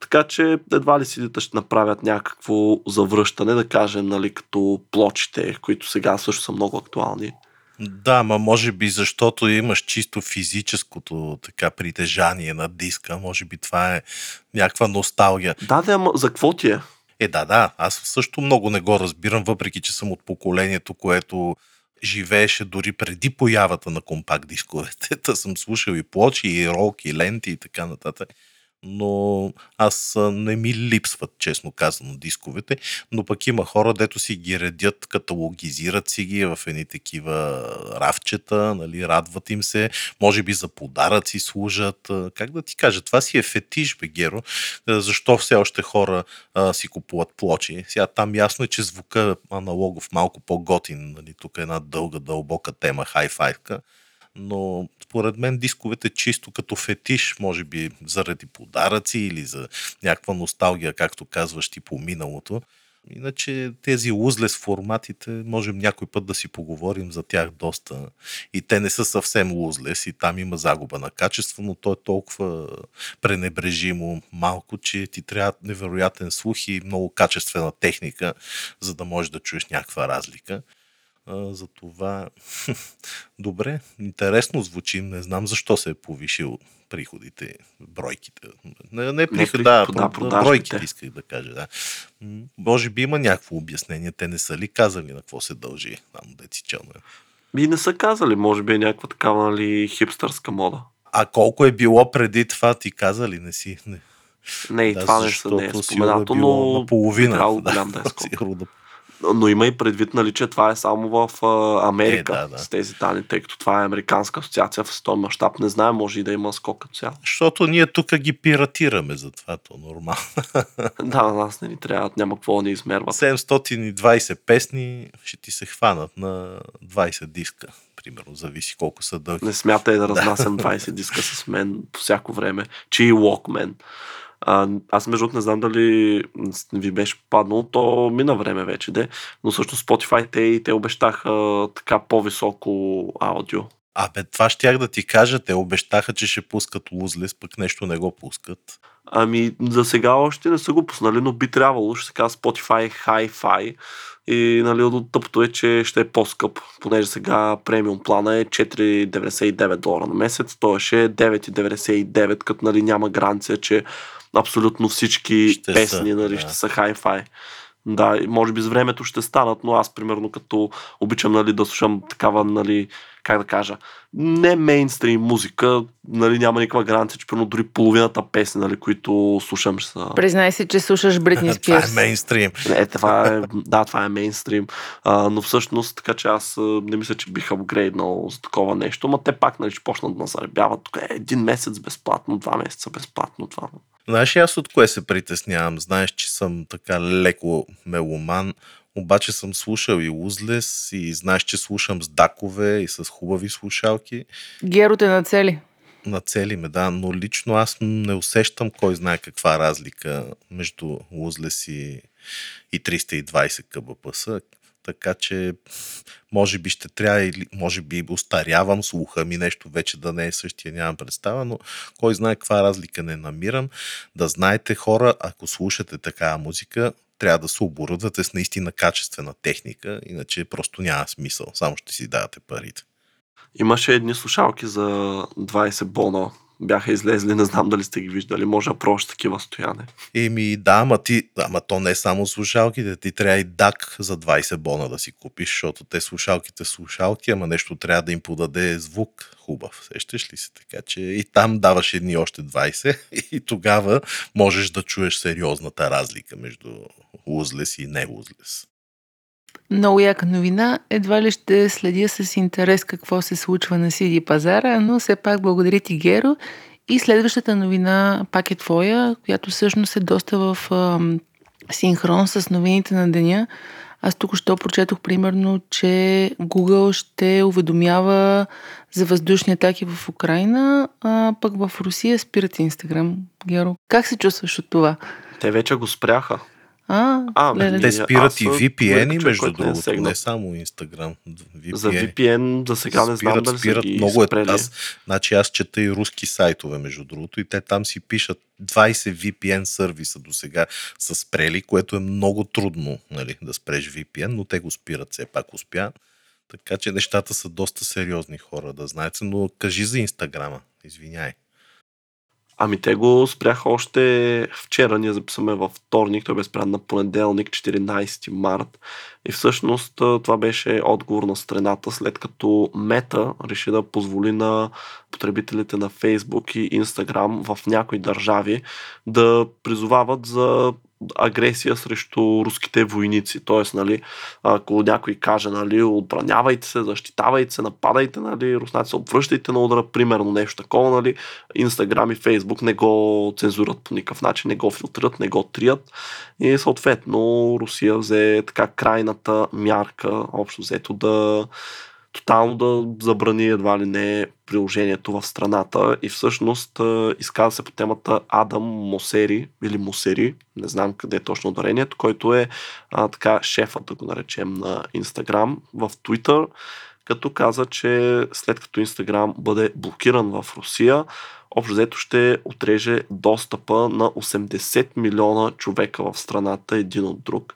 Така че едва ли си ди-та ще направят някакво завръщане, да кажем, нали, като плочите, които сега също са много актуални. Да, ма може би защото имаш чисто физическото така притежание на диска, може би това е някаква носталгия. Да, да, ама за какво ти е? Е, да, да, аз също много не го разбирам, въпреки че съм от поколението, което живееше дори преди появата на компакт дисковете. Та съм слушал и плочи, и рок, и ленти и така нататък. Но аз не ми липсват, честно казано, дисковете, но пък има хора, дето си ги редят, каталогизират си ги в едни такива рафчета, нали, радват им се, може би за подаръци служат. Как да ти кажа, това си е фетиш, бе, Геро. Защо все още хора а, си купуват плочи? Сега там ясно е, че звука е аналогов, малко по-готин, нали, тук е една дълга, дълбока тема, хай-файвка. Но според мен дисковете чисто като фетиш, може би заради подаръци или за някаква носталгия, както казваш ти, по миналото. Иначе тези узлес форматите, можем някой път да си поговорим за тях доста. И те не са съвсем узлес и там има загуба на качество, но то е толкова пренебрежимо малко, че ти трябва невероятен слух и много качествена техника, за да можеш да чуеш някаква разлика. За това добре, интересно звучи, не знам защо се е повишил приходите, бройките. Не, не приходи, да, да, бройките исках да кажа. Да. Може би има някакво обяснение, те не са ли казали на какво се дължи там деци чълнове? И не са казали, може би е някаква такава, нали, хипстърска мода. А колко е било преди това, ти каза ли, не си? Не, не и да, това не са, не е споменато, е но наполовина, трябва да, голям да е скоро. Но има и предвид, нали, че това е само в а, Америка е, да, да. С тези данни, тъй като това е американска асоциация в сто мащаб. Не знаем, може и да има скок като цяло. Защото ние тук ги пиратираме, затова то нормално. Да, на нас не ни трябва, няма какво да измерват. седемстотин и двайсет песни ще ти се хванат на двайсет диска. Примерно, зависи колко са дълги. Не смятай да разнасям двайсет диска с мен по всяко време, че и Walkman. А, аз между не знам дали ви беше паднало, то мина време вече, де, но всъщност Spotify те, те обещаха така по-високо аудио. А бе, това щях да ти кажа, те обещаха, че ще пускат узлес, пък нещо не го пускат. Ами за сега още не са го пуснали, но би трябвало, ще се казва Spotify Hi-Fi и, нали, от тъпто е, че ще е по-скъп, понеже сега премиум плана е четири цяло деветдесет и девет долара на месец, то ще е девет цяло деветдесет и девет, като, нали, няма гаранция, че абсолютно всички ще песни, са, нали, да. Ще са хай-фай. Да, може би с времето ще станат, но аз, примерно, като обичам, нали, да слушам такава, нали, как да кажа, не мейнстрим музика, нали, няма никаква гаранция, че примерно дори половината песни, нали, които слушам, ще са... Признай си, че слушаш Бритни Спирс. Това е мейнстрим. Не, това е, да, това е мейнстрим, а, но всъщност, така че аз не мисля, че бих апгрейднал за такова нещо, но те пак, нали, ще почнат да назаребяват. Тук е един месец безплатно, два месеца безплатно, това. Знаеш, аз от кое се притеснявам? Знаеш, че съм така леко меломан, обаче съм слушал и узлес и знаеш, че слушам с дакове и с хубави слушалки. Геро те нацели. Нацели ме, да, но лично аз не усещам кой знае каква разлика между узлес и, и триста и двайсет кбпс. Така че може би ще трябва или може би остарявам слуха ми, нещо вече да не е същия, нямам представа, но кой знае каква разлика не намирам. Да знаете, хора, ако слушате такава музика, трябва да се оборудвате с наистина качествена техника, иначе просто няма смисъл, само ще си давате парите. Имаше едни слушалки за двайсет бона. Бяха излезли, не знам дали сте ги виждали, може да пробваш такива стояне. Еми да, ама, ти, ама то не е само слушалките, ти трябва и дак за двайсет бона да си купиш, защото те слушалките слушалки, ама нещо трябва да им подаде звук хубав, сещаш ли се, така че и там даваш едни още двайсет и тогава можеш да чуеш сериозната разлика между узлес и не узлес. Много яка новина. Едва ли ще следя с интерес какво се случва на си ди пазара, но все пак благодаря ти, Геро. И следващата новина пак е твоя, която всъщност е доста в а, синхрон с новините на деня. Аз току-що прочетох примерно, че Google ще уведомява за въздушни атаки в Украина, а пък в Русия спират Instagram. Геро, как се чувстваш от това? Те вече го спряха. А, а не, те спират аз, и ви пи ен-и, между другото, не, не само Instagram. ви пи ен. За ви пи ен за сега не знам дали са ги спрели. Аз, значи аз чета и руски сайтове, между другото, и те там си пишат двайсет ви пи ен сервиса до сега са спрели, което е много трудно, нали, да спреш ви пи ен, но те го спират все пак успя. Така че нещата са доста сериозни, хора, да знаете, но кажи за Инстаграма, извиняй. Ами те го спряха още вчера, ние записаме във вторник, той бе спрян на понеделник, четиринайсети март. И всъщност това беше отговор на страната, след като Мета реши да позволи на потребителите на Facebook и Instagram в някои държави да призовават за агресия срещу руските войници. Тоест, нали, ако някой каже, нали, отбранявайте се, защитавайте се, нападайте, нали, руснаци, обвръщайте на удара, примерно нещо такова, нали, Инстаграм и Фейсбук не го цензурат по никакъв начин, не го филтрират, не го трият и съответно Русия взе така крайната мярка, общо взето да тотално да забрани едва ли не приложението в страната и всъщност изказа се по темата Адам Мосери или Мосери, не знам къде е точно ударението, който е а, така шефът, да го наречем, на Инстаграм в Twitter, като каза, че след като Инстаграм бъде блокиран в Русия, общо взето ще отреже достъпа на осемдесет милиона човека в страната един от друг.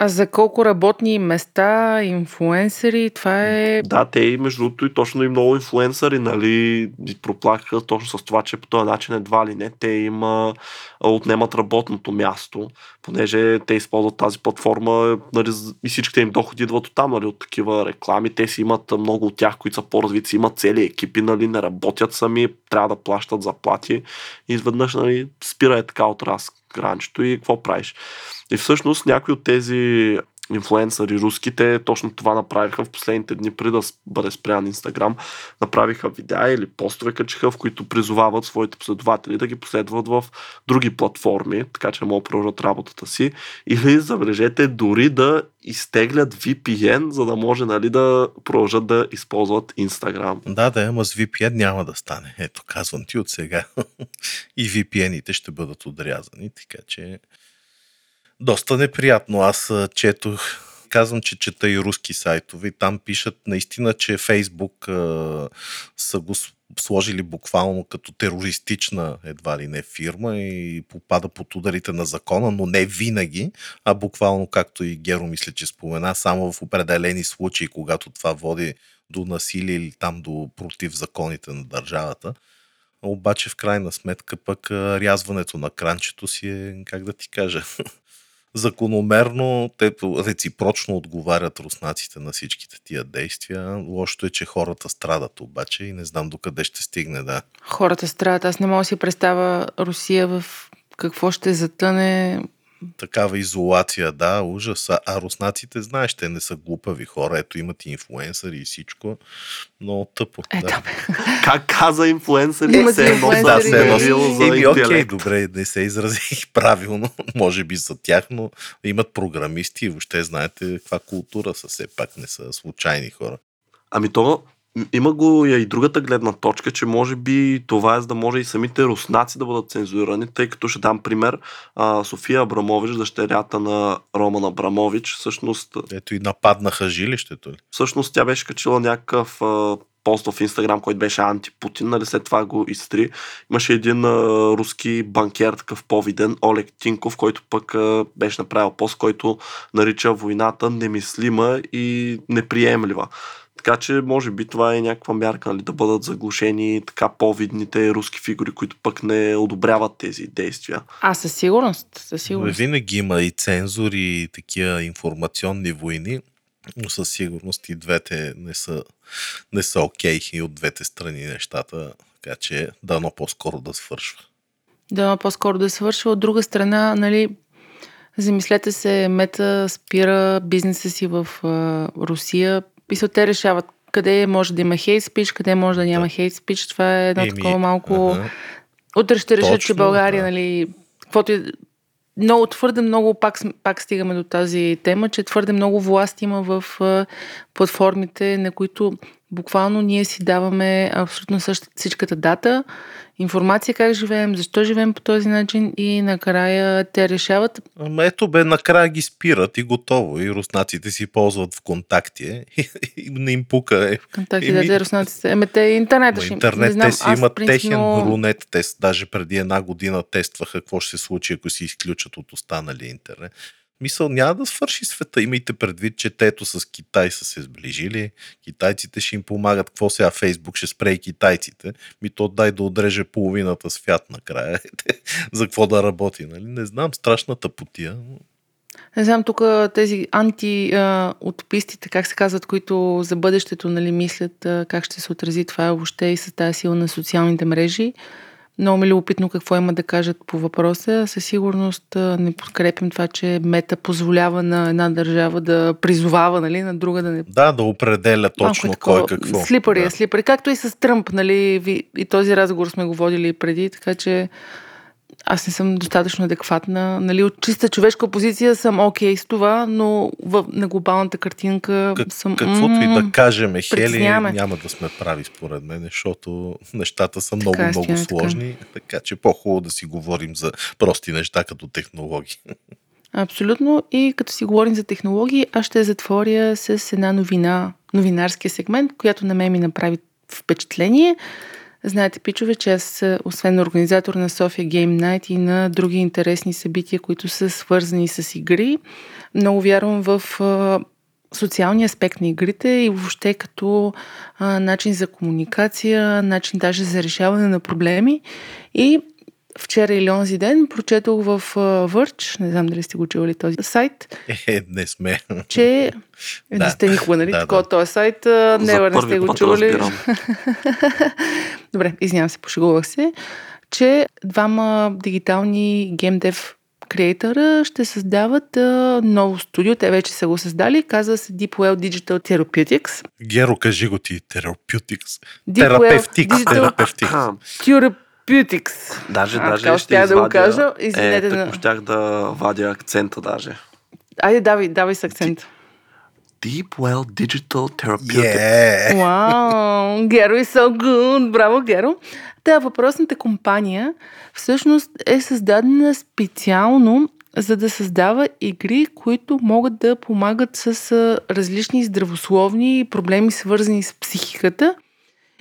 А за колко работни места, инфлуенсъри, това е... Да, те между другото и точно и много инфлуенсъри, нали, проплакаха точно с това, че по този начин едва ли не те им отнемат работното място, понеже те използват тази платформа, нали, и всичките им доходи идват от там, нали, от такива реклами. Те си имат, много от тях, които са по-развици, имат цели екипи, нали, не работят сами, трябва да плащат заплати и изведнъж, нали, спира е така отразка гранчето и какво правиш. И всъщност някои от тези инфлуенсъри руските точно това направиха в последните дни преди да бъде спрян Инстаграм. Направиха видеа или постове качиха, в които призовават своите последователи да ги последват в други платформи, така че не могат да продължат работата си. Или, забележете, дори да изтеглят ви пи ен, за да може, нали, да продължат да използват Инстаграм. Да, да, ама с ви пи ен няма да стане. Ето, казвам ти от сега. И ви пи ен-ите ще бъдат отрязани, така че... Доста неприятно. Аз четох, казвам, че чета и руски сайтове. Там пишат наистина, че Фейсбук а, са го сложили буквално като терористична едва ли не фирма и попада под ударите на закона, но не винаги, а буквално, както и Геро мисля, че спомена, само в определени случаи, когато това води до насилие или там до против законите на държавата. Обаче в крайна сметка пък а, рязването на кранчето си е, как да ти кажа, закономерно, те реципрочно отговарят руснаците на всичките тия действия. Лошото е, че хората страдат обаче и не знам докъде ще стигне, да. Хората страдат. Аз не мога да си представя Русия в какво ще затъне. Такава изолация, да, ужас. А руснаците, знаеш, те не са глупави хора. Ето имат и инфлуенсъри и всичко. Много тъпо. Е, да. Да, как каза инфлуенсъри? Да, се е било за интелект. Окей, добре, не се изразих правилно. Може би за тях, но имат програмисти и въобще знаете каква култура са, все пак не са случайни хора. Ами то... Има го и другата гледна точка, че може би това е за да може и самите руснаци да бъдат цензурирани, тъй като ще дам пример София Абрамович, дъщерята на Роман Абрамович. Всъщност... Ето и нападнаха жилището ли? Всъщност тя беше качила някакъв пост в Инстаграм, който беше анти-Путин, нали, след това го изтри. Имаше един а, руски банкер, такъв повиден, Олег Тинков, който пък а, беше направил пост, който нарича войната немислима и неприемлива. Така че, може би, това е някаква мярка, нали, да бъдат заглушени така по-видните руски фигури, които пък не одобряват тези действия. А, със сигурност, със сигурност. Винаги има и цензури, и такива информационни войни, но със сигурност и двете не са, не са окей и от двете страни нещата, така че дано по-скоро да свършва. Дано по-скоро да свършва. От друга страна, нали, замислете се, Мета спира бизнеса си в а, Русия, и те решават къде може да има хейт спич, къде може да няма да. Хейт спич. Това е едно Еми, такова малко... Ага. Утре ще решат, че България, да. Нали... Каквото и... Много твърде много, пак, пак стигаме до тази тема, че твърде много власт има в платформите, на които буквално ние си даваме абсолютно същ, всичката дата, информация как живеем, защо живеем по този начин и накрая те решават. Ама ето бе, накрая ги спират и готово. И руснаците си ползват ВКонтакте и, и не им пука. Е. ВКонтакте, и да, ми... те руснаците. Еме те интернета ще... Интернет, не знам, те си имат принцип, техен но... рунет тест. Даже преди една година тестваха какво ще се случи, ако си изключат от останали интернет. Мисъл, няма да свърши света. Имайте предвид, че тето с Китай са се сближили, китайците ще им помагат. Какво сега Фейсбук ще спре и китайците? Ми то дай да отреже половината свят накрая. За какво да работи? Нали? Не знам, страшната потия. Не знам, тук тези анти-утопистите, как се казват, които за бъдещето, нали, мислят как ще се отрази това въобще и с тази сила на социалните мрежи. Много ми е любопитно какво има да кажат по въпроса. Със сигурност не подкрепим това, че Мета позволява на една държава да призовава, нали, на друга да не... Да, да определя точно малко кой такова, какво. Слипари, да. слипари. Както и с Тръмп, нали, и този разговор сме го водили и преди, така че аз не съм достатъчно адекватна. Нали, от чиста човешка позиция съм окей с това, но в, на глобалната картинка как, съм... Каквото м- и да кажем, Хели, няма да сме прави според мен, защото нещата са много-много сложни, така. така че по-хубаво да си говорим за прости неща като технологии. Абсолютно. И като си говорим за технологии, аз ще затворя с една новина, новинарския сегмент, която на мен ми направи впечатление. Знаете, пичове, че аз, освен организатор на София Game Night и на други интересни събития, които са свързани с игри, много вярвам в социалния аспект на игрите и въобще като а, начин за комуникация, начин даже за решаване на проблеми. И вчера или онзи ден прочетох в Verge, не знам дали сте го чували този сайт. Е, не сме. Че не да. сте никога, нали? Да, такова да. този сайт. Нева не сте го чували. Добре, извинявам се, пошегувах се. Че двама дигитални геймдев креатора ще създават а, ново студио. Те вече са го създали. Казва се Deep Well Digital Therapeutics. Геро, кажи го ти. Therapeutics. Терапевтикс. Терапевтикс. Терапевтикс. Пютикс. Даже, а, даже ще извадя. Да го кажа. Извинете, е, так щях да вадя акцента даже. Айде, давай, давай с акцент. Deep Well Digital Therapeutics. Yeah. Wow, Геро is so good. Браво, Геро. Та въпросната компания всъщност е създадена специално за да създава игри, които могат да помагат с различни здравословни проблеми, свързани с психиката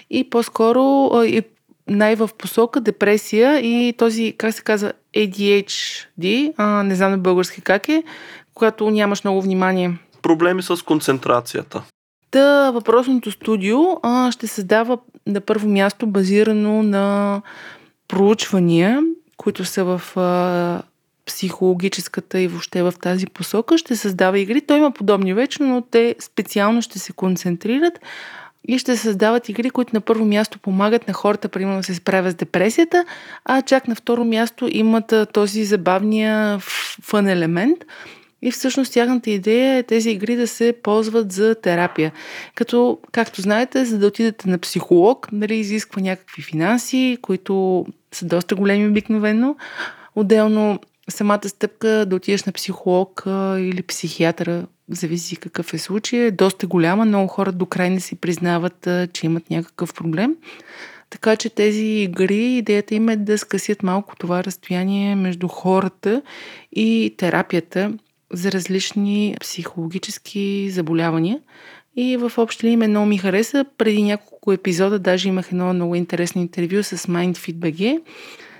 и по-скоро и най в посока депресия и този, как се казва, Ей Ди Ейч Ди, а, не знам на български как е, когато нямаш много внимание. Проблеми с концентрацията. Та въпросното студио а, ще създава на първо място базирано на проучвания, които са в а, психологическата и въобще в тази посока. Ще създава игри. Той има подобни вече, но те специално ще се концентрират и ще създават игри, които на първо място помагат на хората, примерно да се справят с депресията, а чак на второ място имат този забавния фън елемент. И всъщност тяхната идея е тези игри да се ползват за терапия. Като, както знаете, за да отидете на психолог, нали, изисква някакви финанси, които са доста големи обикновено. Отделно самата стъпка да отидеш на психолог или психиатъра, зависи какъв е случай, е доста голяма. Много хора до край не си признават, че имат някакъв проблем. Така че тези игри, идеята им е да скъсят малко това разстояние между хората и терапията за различни психологически заболявания. И в общи линии много ми хареса. Преди няколко епизода даже имах едно много интересно интервю с MindFit.bg,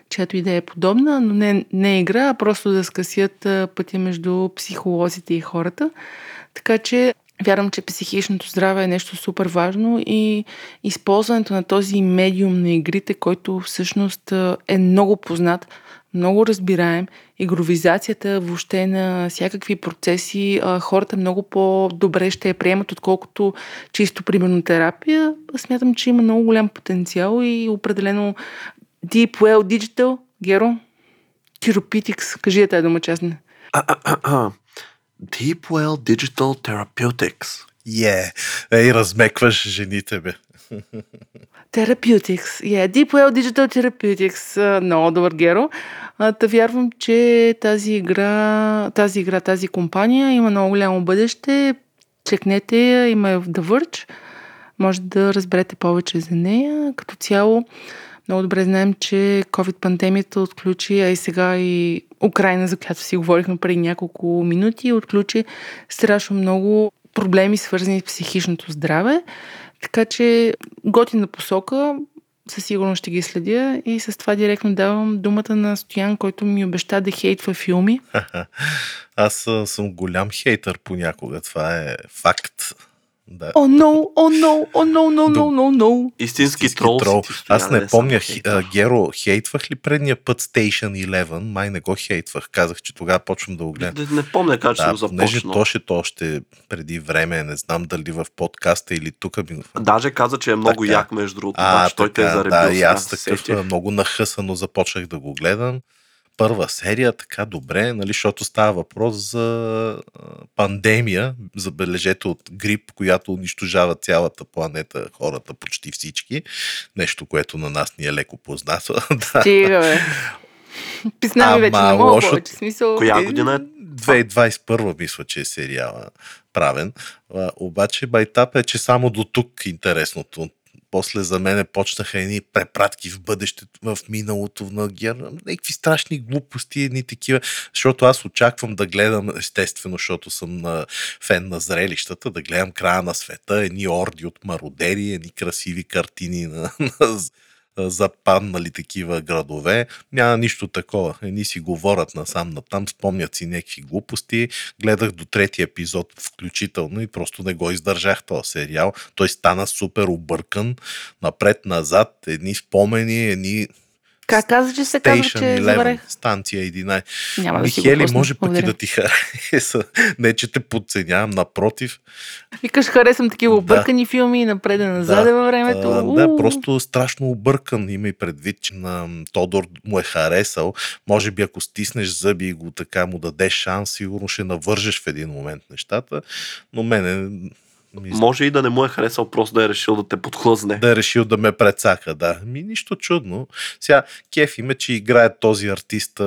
чиято идея е подобна, но не, не игра, а просто да скъсят пътя между психолозите и хората. Така че вярвам, че психичното здраве е нещо супер важно и използването на този медиум на игрите, който всъщност е много познат, много разбираем, игровизацията въобще на всякакви процеси, хората много по-добре ще я приемат, отколкото чисто примерно терапия. Смятам, че има много голям потенциал и определено Deep Well Digital, Геро, Therapeutics, кажи я тая дума, че аз не. Deep Well Digital Therapeutics. Yeah, ей, размекваш жените, бе. Therapeutics, yeah, Deep Well Digital Therapeutics, много добър, Геро. Та вярвам, че тази игра, тази игра, тази компания има много голямо бъдеще, чекнете я, има я в The Verge, може да разберете повече за нея, като цяло. Много добре знаем, че COVID-пандемията отключи, а и сега и Украина, за която си говорихме преди няколко минути, отключи страшно много проблеми, свързани с психичното здраве. Така че готина посока, със сигурност ще ги следя и с това директно давам думата на Стоян, който ми обеща да хейтва филми. Аз съм голям хейтър понякога, това е факт. Да. О, но, о, но, о, но, но, но, но, но. Истински трол. трол. Аз не помня, хейтър. Геро, хейтвах ли предния път Station Eleven? Май не го хейтвах. Казах, че тогава почвам да го гледам. Не, не помня как ще да, го започна. То ще то още преди време, не знам дали в подкаста или тук. Даже каза, че е много така, як, между другото. А, така, той те е заребил. Да, и аз такъв много нахъсано започнах да го гледам. Първа серия, така добре, нали, защото става въпрос за пандемия, забележете от грип, която унищожава цялата планета, хората, почти всички. Нещо, което на нас ни е леко познато. Стига, бе. Писнаме вече не мога повече. Смисъл... Коя година е? две хиляди двадесет и първа мисля, че е сериала правен. А, обаче байтап е, че само до тук интересното. После за мене почнаха едни препратки в бъдещето, в миналото, в Нагерна. Некви страшни глупости, едни такива. Защото аз очаквам да гледам, естествено, защото съм на фен на зрелищата, да гледам края на света, едни орди от мародери, едни красиви картини на, на западнали такива градове. Няма нищо такова. Едни си говорят насам натам, спомнят си някакви глупости. Гледах до третия епизод включително и просто не го издържах този сериал. Той стана супер объркан. Напред-назад, едни спомени, едни... Как каза, че се казва, че забрах? Станция единайсет. Няма да си Михели, го може пък и да ти хареса. Не, че те подценявам, напротив. Викаш, харесвам такива да. объркани филми и напреда-назад да. във времето. А, да, просто страшно объркан. Имай предвид, че на Тодор му е харесал. Може би, ако стиснеш зъби и го така му дадеш шанс, сигурно ще навържеш в един момент нещата. Но мене... Мисля. Може и да не му е харесал, просто да е решил да те подхлъзне. Да е решил да ме прецака, да. Ми нищо чудно. Сега, кеф има, че играе този артист,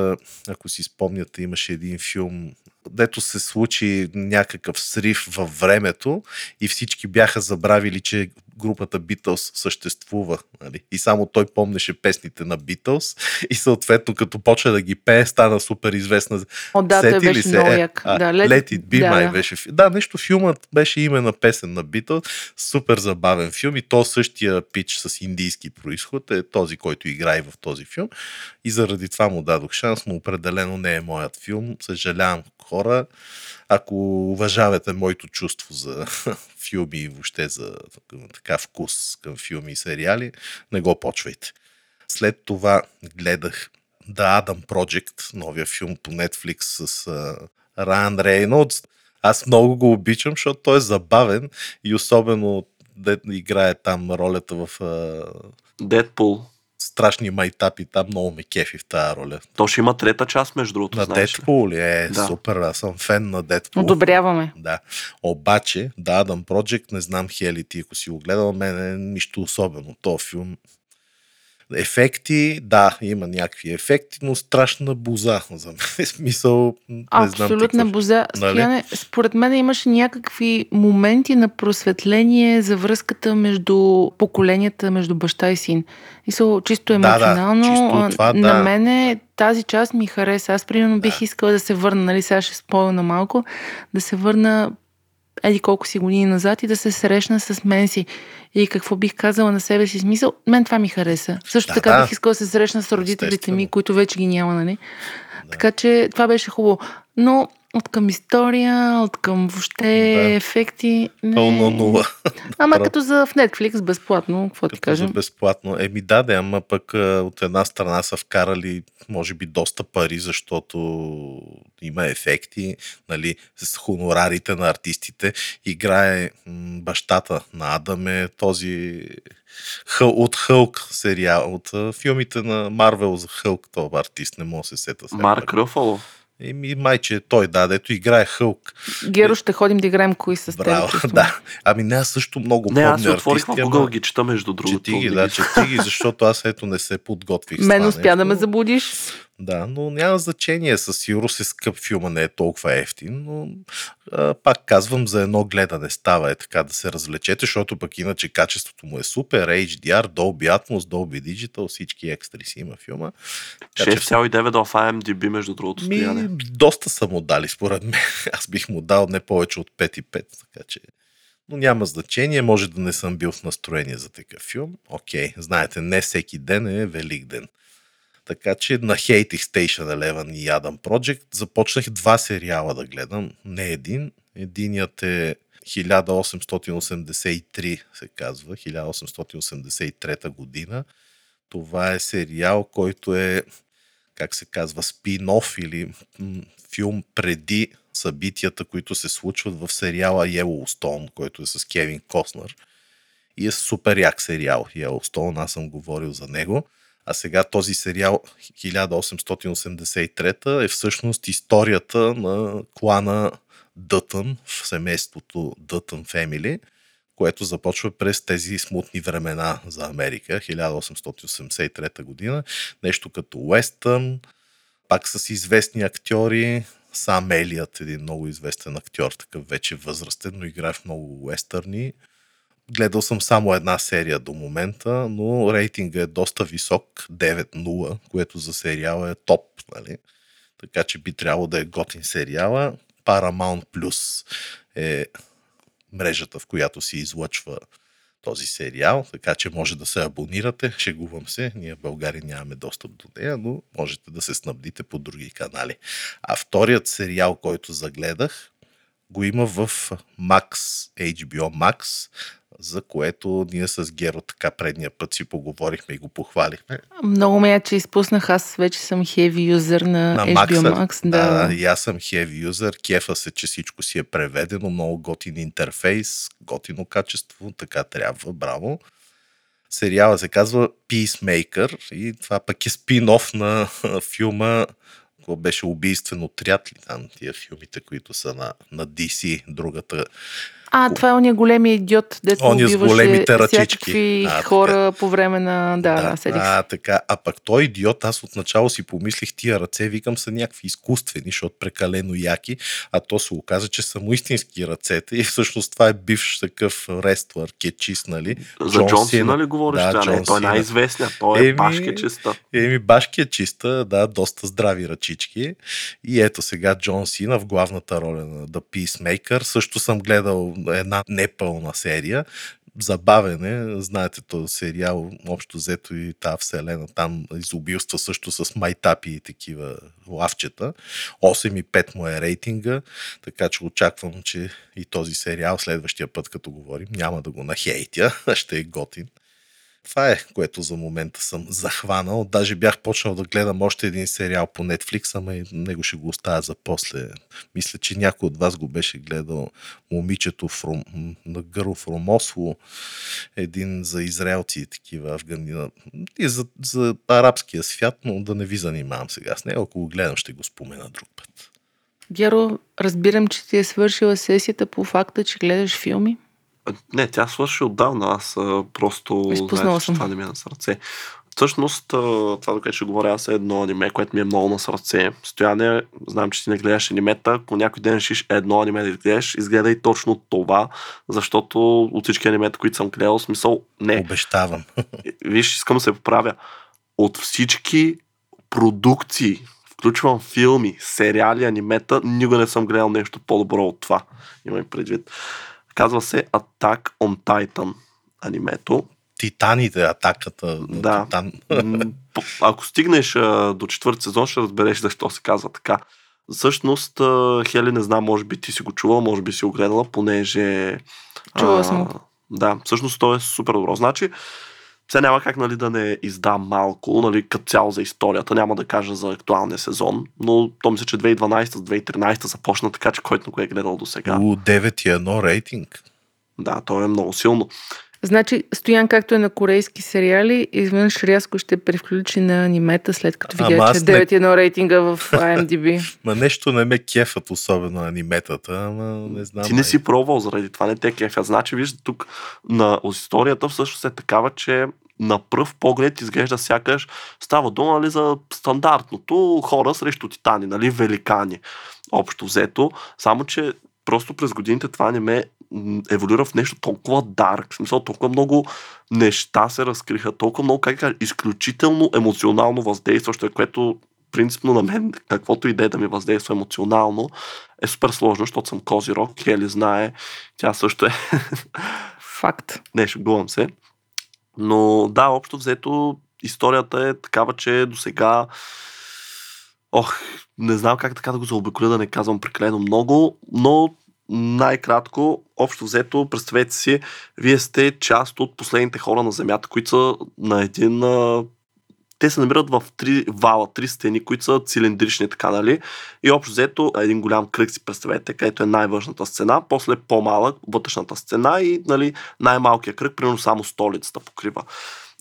ако си спомняте, имаше един филм, дето се случи някакъв срив във времето и всички бяха забравили, че групата Beatles съществува. Нали? И само той помнеше песните на Beatles и съответно като почва да ги пее, стана супер известна. О, да, Сети той беше много як. Е, да, let... let It Be да, май да. беше. Да, нещо филмът беше име на песен на Beatles. Супер забавен филм и то същия пич с индийски происход е този, който играе в този филм. И заради това му дадох шанс, но определено не е моят филм. Съжалявам, хора, ако уважавате моето чувство за филми и въобще за така вкус към филми и сериали, не го почвайте. След това гледах The Adam Project, новия филм по Netflix с Райан Рейнолдс. Аз много го обичам, защото той е забавен и особено играе там ролята в Дедпул. Страшни майтапи там, много ме кефи в тази роля. То ще има трета част, между другото. На Дедпул ли? Е, да. Супер, аз съм фен на Дедпул. Одобряваме. Да. Обаче, да, The Adam Project, не знам, Хели, ти ако си го гледал, мен е нищо особено. Тоя филм. Ефекти, да, има някакви ефекти, но страшна буза за мен. Смисъл, не абсолютна знам. Абсолютна буза. Нали? Според мен имаше някакви моменти на просветление за връзката между поколенията, между баща и син. И са, чисто емоционално, да, да, чисто това, да. На мене тази част ми хареса. Аз, примерно, бих да. искала да се върна, нали, сега ще спойна малко, да се върна еди колко си години назад и да се срещна с мен си. И какво бих казала на себе си смисъл, мен това ми хареса. Също да, така да. бих искала да се срещна с родителите Естествено. ми, които вече ги няма, нали? Да. Така че това беше хубаво. Но от към история, от към въобще да. ефекти... Пълно не... нула. Ама като за в Netflix, безплатно, какво ти кажем? Безплатно. Еми да, да, ама пък от една страна са вкарали, може би, доста пари, защото има ефекти, нали, с хонорарите на артистите. Играе м- бащата на Адаме, този... от Хълк сериал, от филмите на Марвел за Хълк, този артист, не мога да се сета. Марк Ръфало? Еми, майче, той, да, дето играе Хълк. Геро, ще ходим да играем кои с теб. Браво, да. Ами не, аз също много помня артисти. Не, аз отворих в Google ги чета, между другото. Чети ги, да, чети ги, защото аз ето не се подготвих. Мен успя да ме заблудиш. Да, но няма значение, със сигурност е скъп филма, не е толкова ефтин, но а, пак казвам, за едно гледане става е така да се развлечете, защото пък иначе качеството му е супер, Ейч Ди Ар, Dolby Atmos, Dolby Digital, всички екстриси има филма. шест цяло и девет в Ай Ем Ди Би, между другото, стояне. Доста са му дали, според мен. Аз бих му дал не повече от пет и пет, така че но няма значение, може да не съм бил в настроение за такъв филм. Окей, знаете, не всеки ден е Велик ден. Така че нахейтих Station Eleven и Adam Project. Започнах два сериала да гледам, не един. Единият е хиляда осемстотин осемдесет и три, се казва, хиляда осемстотин осемдесет и трета година. Това е сериал, който е, как се казва, спин-оф или м- филм преди събитията, които се случват в сериала Йелоустон, който е с Кевин Костнер. И е супер як сериал Йелоустон, аз съм говорил за него. А сега този сериал хиляда осемстотин осемдесет и трета е всъщност историята на клана Дътън, в семейството Дътън Фемили, което започва през тези смутни времена за Америка, хиляда осемстотин осемдесет и трета година. Нещо като Уестърн, пак с известни актьори. Сам Елият, един много известен актьор, такъв вече възрастен, но играе в много уестърни. Гледал съм само една серия до момента, но рейтинга е доста висок, девет нула, което за сериала е топ, нали? Така че би трябвало да е готин сериала. Paramount Plus е мрежата, в която се излъчва този сериал, така че може да се абонирате, шегувам се, ние в България нямаме достъп до нея, но можете да се снабдите по други канали. А вторият сериал, който загледах, го има в Max, Ейч Би О Max, за което ние с Геро така предния път си поговорихме и го похвалихме. Много ме я, че изпуснах, аз вече съм heavy юзър на, на Ейч Би О Max. Max да. Да, и аз съм heavy юзър, кефа се, че всичко си е преведено, много готин интерфейс, готино качество, така трябва, браво. Сериала се казва Peacemaker и това пък е спин-оф на филма, който беше Убийствен отряд ли там, тия филмите, които са на, на Ди Си, другата. А, това е ония големия идиот, дето убиваше всякакви а, хора така. По време на... Да, да, седих. А, така. А пък той идиот, аз отначало си помислих, тия ръце, викам, са някакви изкуствени, защото прекалено яки, а то се оказа, че са му истински ръцете и всъщност това е бивш такъв рестлър, кетчист, нали? За Джон, Джон Сина ли говориш? Да, да, не, той е най-известният, той е башки чиста. Еми, башки е чиста, да, доста здрави ръчички. И ето сега Джон Сина в главната роля на The Peacemaker. Също съм гледал една непълна серия. Забавене, знаете, този сериал, общо взето и тази вселена, там изобилства също с майтапи и такива лавчета. осем цяло и пет му е рейтинга, така че очаквам, че и този сериал следващия път, като говорим, няма да го нахейтя, ще е готин. Това е, което за момента съм захванал. Даже бях почнал да гледам още един сериал по Netflix, ама и него ще го оставя за после. Мисля, че някой от вас го беше гледал. Момичето from, на Girl from Oslo, един за израелци и такива афганина. И за, за арабския свят, но да не ви занимавам сега с него. Ако го гледам, ще го спомена друг път. Геро, разбирам, че ти е свършила сесията по факта, че гледаш филми. Не, тя свърши отдавна, аз а, просто знаете, че това не ми е на сърце. Всъщност, това, до което ще говоря, аз е едно аниме, което ми е много на сърце. Стояне, знам, че ти не гледаш анимета, ако някой ден решиш едно аниме да гледаш, изгледай точно това, защото от всички анимета, които съм гледал, смисъл не. Обещавам. Виж, искам да се поправя. От всички продукции, включвам филми, сериали, анимета, никога не съм гледал нещо по-добро от това. Имам предвид. Казва се Attack on Titan анимето. Титаните, атаката на да. Титан. Ако стигнеш а, до четвърти сезон, ще разбереш защо се казва така. Всъщност, а, Хели, не знам, може би ти си го чувал, може би си го гледала, понеже... Чувала съм. Да, всъщност то е супер добро. Значи, сега няма как нали, да не издам малко, нали, като цяло за историята, няма да кажа за актуалния сезон, но то мисля, че две хиляди и дванадесета - две хиляди и тринадесета започна така, че който го е гледал до сега. У девет едно рейтинг. Да, то е много силно. Значи, Стоян, както е на корейски сериали, изведнъж рязко ще превключи на анимета, след като видя, че девет едно не... рейтинга в IMDb. Ма нещо не ме кефат, особено аниметата, ама не знам. Ти не ай. си пробвал заради това, не те кефят. Значи, виждате тук, на историята всъщност е такава, че на пръв поглед изглежда сякаш става дума нали, за стандартното хора срещу титани, нали, великани, общо взето. Само, че просто през годините това аниме еволюира в нещо толкова дарк, в смисъл толкова много неща се разкриха, толкова много, как кажа, изключително емоционално въздействащо, което принципно на мен, каквото идея да ми въздейства емоционално, е супер сложно, защото съм козирог, Хели знае, тя също е. Факт. Не, шегувам се. Но да, общо взето, историята е такава, че до сега ох, не знам как така да го заобиколя, да не казвам прекалено много, но най-кратко, общо взето, представете си, вие сте част от последните хора на Земята, които са на един... Те се намират в три вала, три стени, които са цилиндрични, така, нали? И общо взето, един голям кръг си представете, където е най-външната стена, после по-малък, вътрешната стена и, нали, най-малкият кръг, примерно само столицата покрива.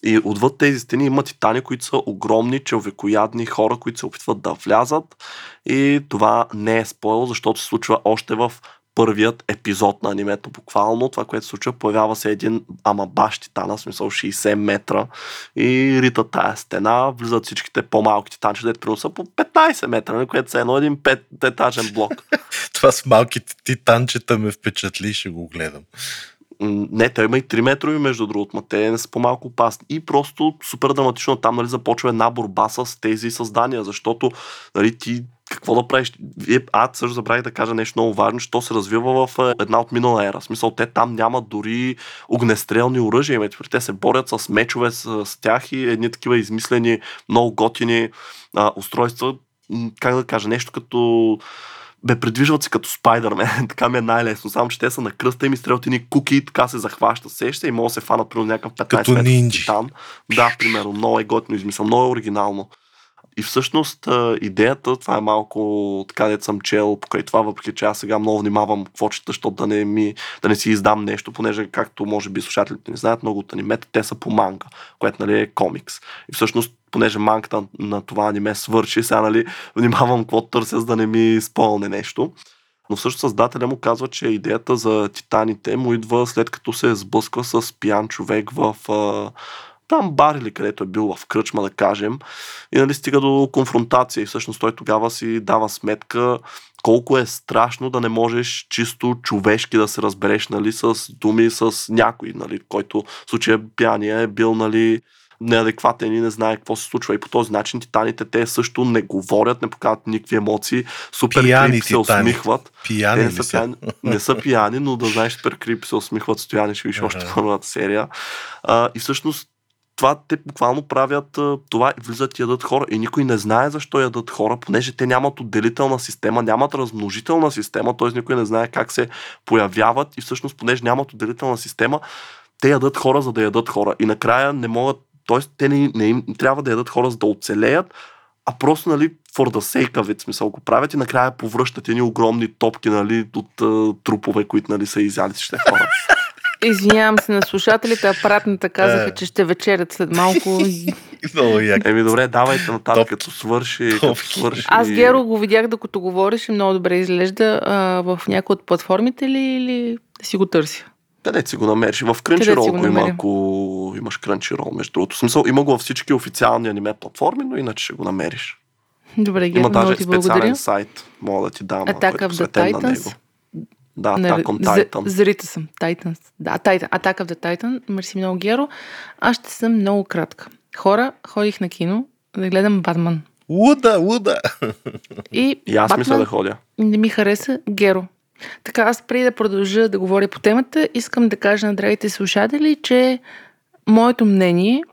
И отвъд тези стени има титани, които са огромни, човекоядни хора, които се опитват да влязат. И това не е спойл, защото се случва още в първият епизод на анимето. Буквално това, което се случва, появява се един ама баш титана, в смисъл шейсет метра и рита тая стена, влизат всичките по-малки титанчета, дето приноса по петнайсет метра, което са едно един пет-етажен блок. Това с малките титанчета ме впечатли, ще го гледам. Не, той има и три метрови, между другото, ма те не са по-малко опасни. И просто супер драматично там, нали, започва една борба с тези създания, защото, нали, ти какво да правиш? А, също забравих да кажа нещо много важно, що се развива в една от минала ера. В смисъл, те там нямат дори огнестрелни оръжия, те се борят с мечове с, с тях и едни такива измислени, много готини а, устройства. Как да кажа, нещо като... Бе, предвижват се като Спайдърмен, така ми е най-лесно. Само, че те са на кръста и ми стрелят едни куки и така се захващат, сеща и могат да се фанат при някакъв петнайсет метра титан. Да, примерно, много е готино измисъл, много е оригинално. И всъщност идеята, това е малко така, дето съм чел, покрай това, въпреки че аз сега много внимавам какво чета, защото да не, ми, да не си издам нещо, понеже, както може би слушателите не знаят, много от анимета, те са по манга, което, нали, е комикс. И всъщност, понеже манката на това аниме свърши, сега, нали, внимавам какво търся, за да не ми спълне нещо. Но всъщност създателя му казва, че идеята за титаните му идва след като се сблъсква с пиян човек в... там бар или където е бил в кръчма, да кажем, и, нали, стига до конфронтация и всъщност той тогава си дава сметка колко е страшно да не можеш чисто човешки да се разбереш, нали, с думи с някой, нали, който в случая пияния е бил, нали, неадекватен и не знае какво се случва. И по този начин титаните, те също не говорят, не показват никакви емоции. Супер пияни крип се усмихват. Пияни, те не, са, пияни, не са пияни, но да знаеш, супер крип се усмихват. Стояни, ще виж ага. Още първата серия. А, и всъщност това те буквално правят това и влизат и ядат хора. И никой не знае защо ядат хора, понеже те нямат отделителна система, нямат размножителна система, т.е. никой не знае как се появяват и всъщност, понеже нямат отделителна система, те ядат хора, за да ядат хора. И накрая не могат, т.е. те не, не им трябва да ядат хора, за да оцелеят, а просто, нали, for the sake of it, смисъл го правят и накрая повръщат едни огромни топки, нали, от е, трупове, които, нали, са изяли всички хора. Извинявам се на слушателите, апаратната казаха, че ще вечерят след малко. Еми добре, давайте нататък, като свърши, като свърши. Аз Геро го видях, докато говориш и много добре изглежда в някои от платформите ли или си го търся? Къде си го намериш? В Crunchyroll го има, ако имаш Crunchyroll, между другото. В смисъл, има го във всички официални аниме платформи, но иначе ще го намериш. Добре, Геро, много ти благодаря. Има даже специален сайт, мога да ти дам, който посветен на него. Да, Attack on Titan. Зрита съм. Titans. Да, Titan. Attack of the Titan. Мерси много, Геро. Аз ще съм много кратка. Хора, ходих на кино да гледам Батман. Луда, луда! И, и аз Batman мисля да ходя. Не ми хареса Геро. Така, аз преди да продължа да говоря по темата, искам да кажа на драгите слушатели, че моето мнение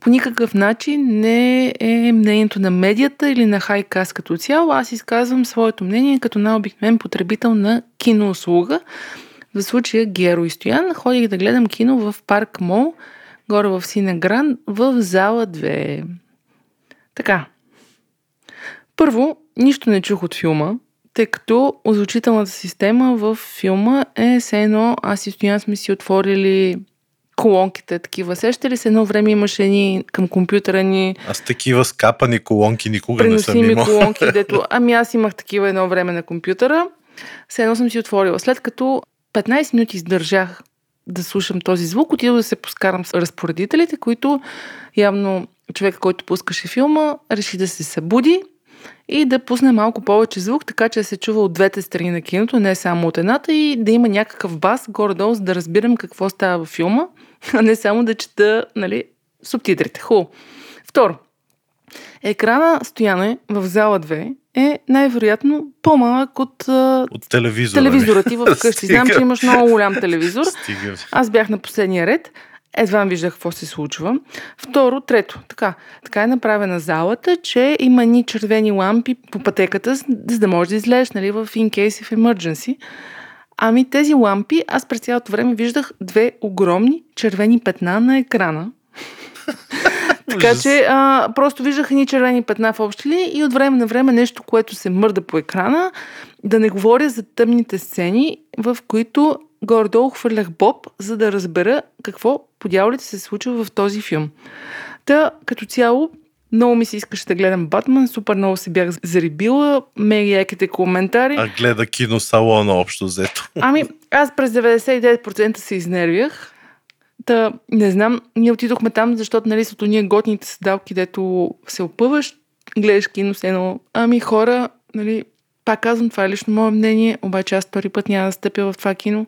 по никакъв начин не е мнението на медията или на Хайкаст като цяло. Аз изказвам своето мнение като най-обикновен потребител на киноуслуга. В случая Геро и Стоян ходих да гледам кино в Парк Мол, горе в Синагран, в зала две. Така. Първо, нищо не чух от филма, тъй като озвучителната система в филма е все едно аз и Стоян сме си отворили... колонките такива. Сеща ли се, едно време имаше ни към компютъра ни... Аз такива скапани колонки никога не съм имал. Колонки, дето... Ами аз имах такива едно време на компютъра. Все едно съм си отворила. След като петнайсет минути издържах да слушам този звук, отидох да се поскарам с разпоредителите, които явно човек, който пускаше филма, реши да се събуди и да пусне малко повече звук, така че да се чува от двете страни на киното, не само от едната, и да има някакъв бас горе-долу, за да разбирам какво става във филма, а не само да чета, нали, субтитрите. Хубаво. Второ, Екрана, Стояне, в зала две е най-вероятно по-малък от, от телевизора, телевизора ти в къщи. Знам, че имаш много голям телевизор. Стига. Аз бях на последния ред. Едва виждах какво се случва. Второ, трето. Така, така е направена залата, че има ни червени лампи по пътеката, за да можеш да излезеш, нали, в in case of emergency. Ами тези лампи, аз през цялото време виждах две огромни червени петна на екрана. Така че а, просто виждах едни червени петна в общи линии и от време на време нещо, което се мърда по екрана. Да не говоря за тъмните сцени, в които горе-долу хвърлях боб, за да разбера какво по дяволите се случва в този филм. Та, като цяло, много ми се искаше да гледам Батман, супер много се бях зарибила, мега яките коментари. А гледа киносалона общо взето. Ами, аз през деветдесет и девет процента се изнервях. Та, не знам, ние отидохме там, защото нали са ние готните седалки, дето се опъваш, гледаш кино с едно. Ами хора, нали... Пак казвам, това е лично мое мнение, обаче аз втори път няма да стъпя в това кино.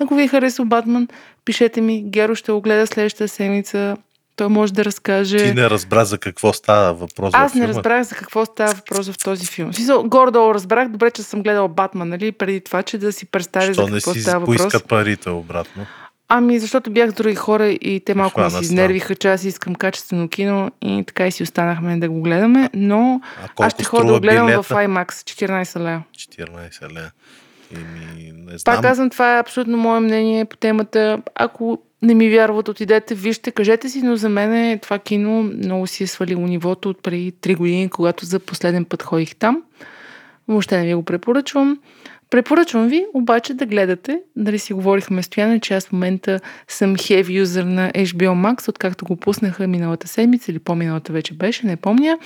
Ако ви е харесал Батман, пишете ми, Геро ще го гледа следващата седмица, той може да разкаже. Ти не разбра за какво става въпрос аз във филма? Аз не разбрах за какво става въпрос в този филм. Горе-долу разбрах, добре, че съм гледала Батман, нали, преди това, че да си представя за какво става въпрос. Що не си поиска парите обратно? Ами, защото бях с други хора и те малко ме си изнервиха, че аз искам качествено кино и така и си останахме да го гледаме, но аз ще ходя да го гледам билета? В IMAX, четиринайсет лева. четиринайсет лева. Еми, не знам. Пак казвам, това е абсолютно мое мнение по темата. Ако не ми вярват, отидете, вижте, кажете си, но за мен това кино много си е свалило нивото от преди три години, когато за последен път ходих там. Въобще не ви го препоръчвам. Препоръчвам ви обаче да гледате, дали си говорихме Стояне, че аз в момента съм heavy user на Ейч Би О Max, откакто го пуснаха миналата седмица или по-миналата вече беше, не помня.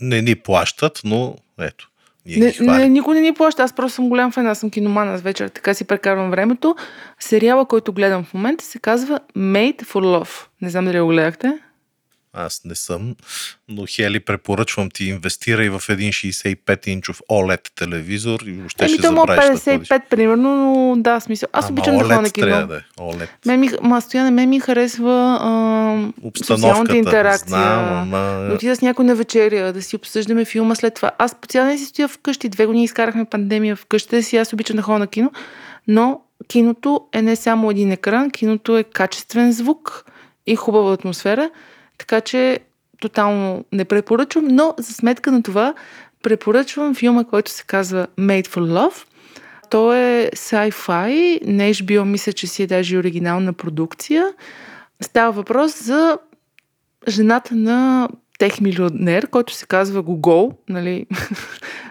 Не ни плащат, но ето. Не, не, никой не ни плаща, аз просто съм голям фен, аз съм киноман, аз вечер така си прекарвам времето. Сериала, който гледам в момента, се казва Made for Love. Не знам дали го гледахте. Аз не съм, но Хели, препоръчвам ти, инвестирай в един шейсет и пет инчов о лед телевизор и въобще ще забравиш да ходиш. петдесет и пет примерно, но да, смисъл. Аз а, обичам да ходя на кино. Трябва да е, о лед. Мен ми, ма, Стояне, мен ми харесва а, социалната интеракция. Знам, ама... Да отида с някой на вечеря, да си обсъждаме филма след това. Аз по цял ден си стоя вкъщи, две години изкарахме пандемия вкъщи си, аз обичам да ходя на кино, но киното е не само един екран, киното е качествен звук и хубава атмосфера. Така че тотално не препоръчвам, но за сметка на това препоръчвам филма, който се казва Made for Love. Той е sci-fi, не Ейч Би О, мисля, че си е даже оригинална продукция. Става въпрос за жената на техмилионер, който се казва Google. Нали?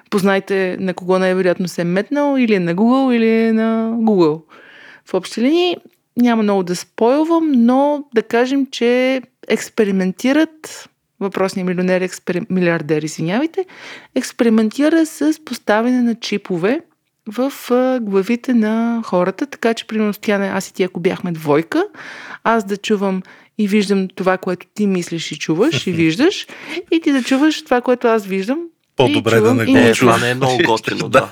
Познайте на кого най-вероятно се е метнал, или е на Google, или е на Google. В общи линии няма много да спойлвам, но да кажем, че експериментират, въпросни милионери, експер... милиардери, извинявайте, експериментира с поставяне на чипове в главите на хората, така че, примерно, Стояне, аз и ти, ако бяхме двойка, аз да чувам и виждам това, което ти мислиш и чуваш и виждаш, и ти да чуваш това, което аз виждам. По-добре чувам, да не го чувам. Това не е много готино, да.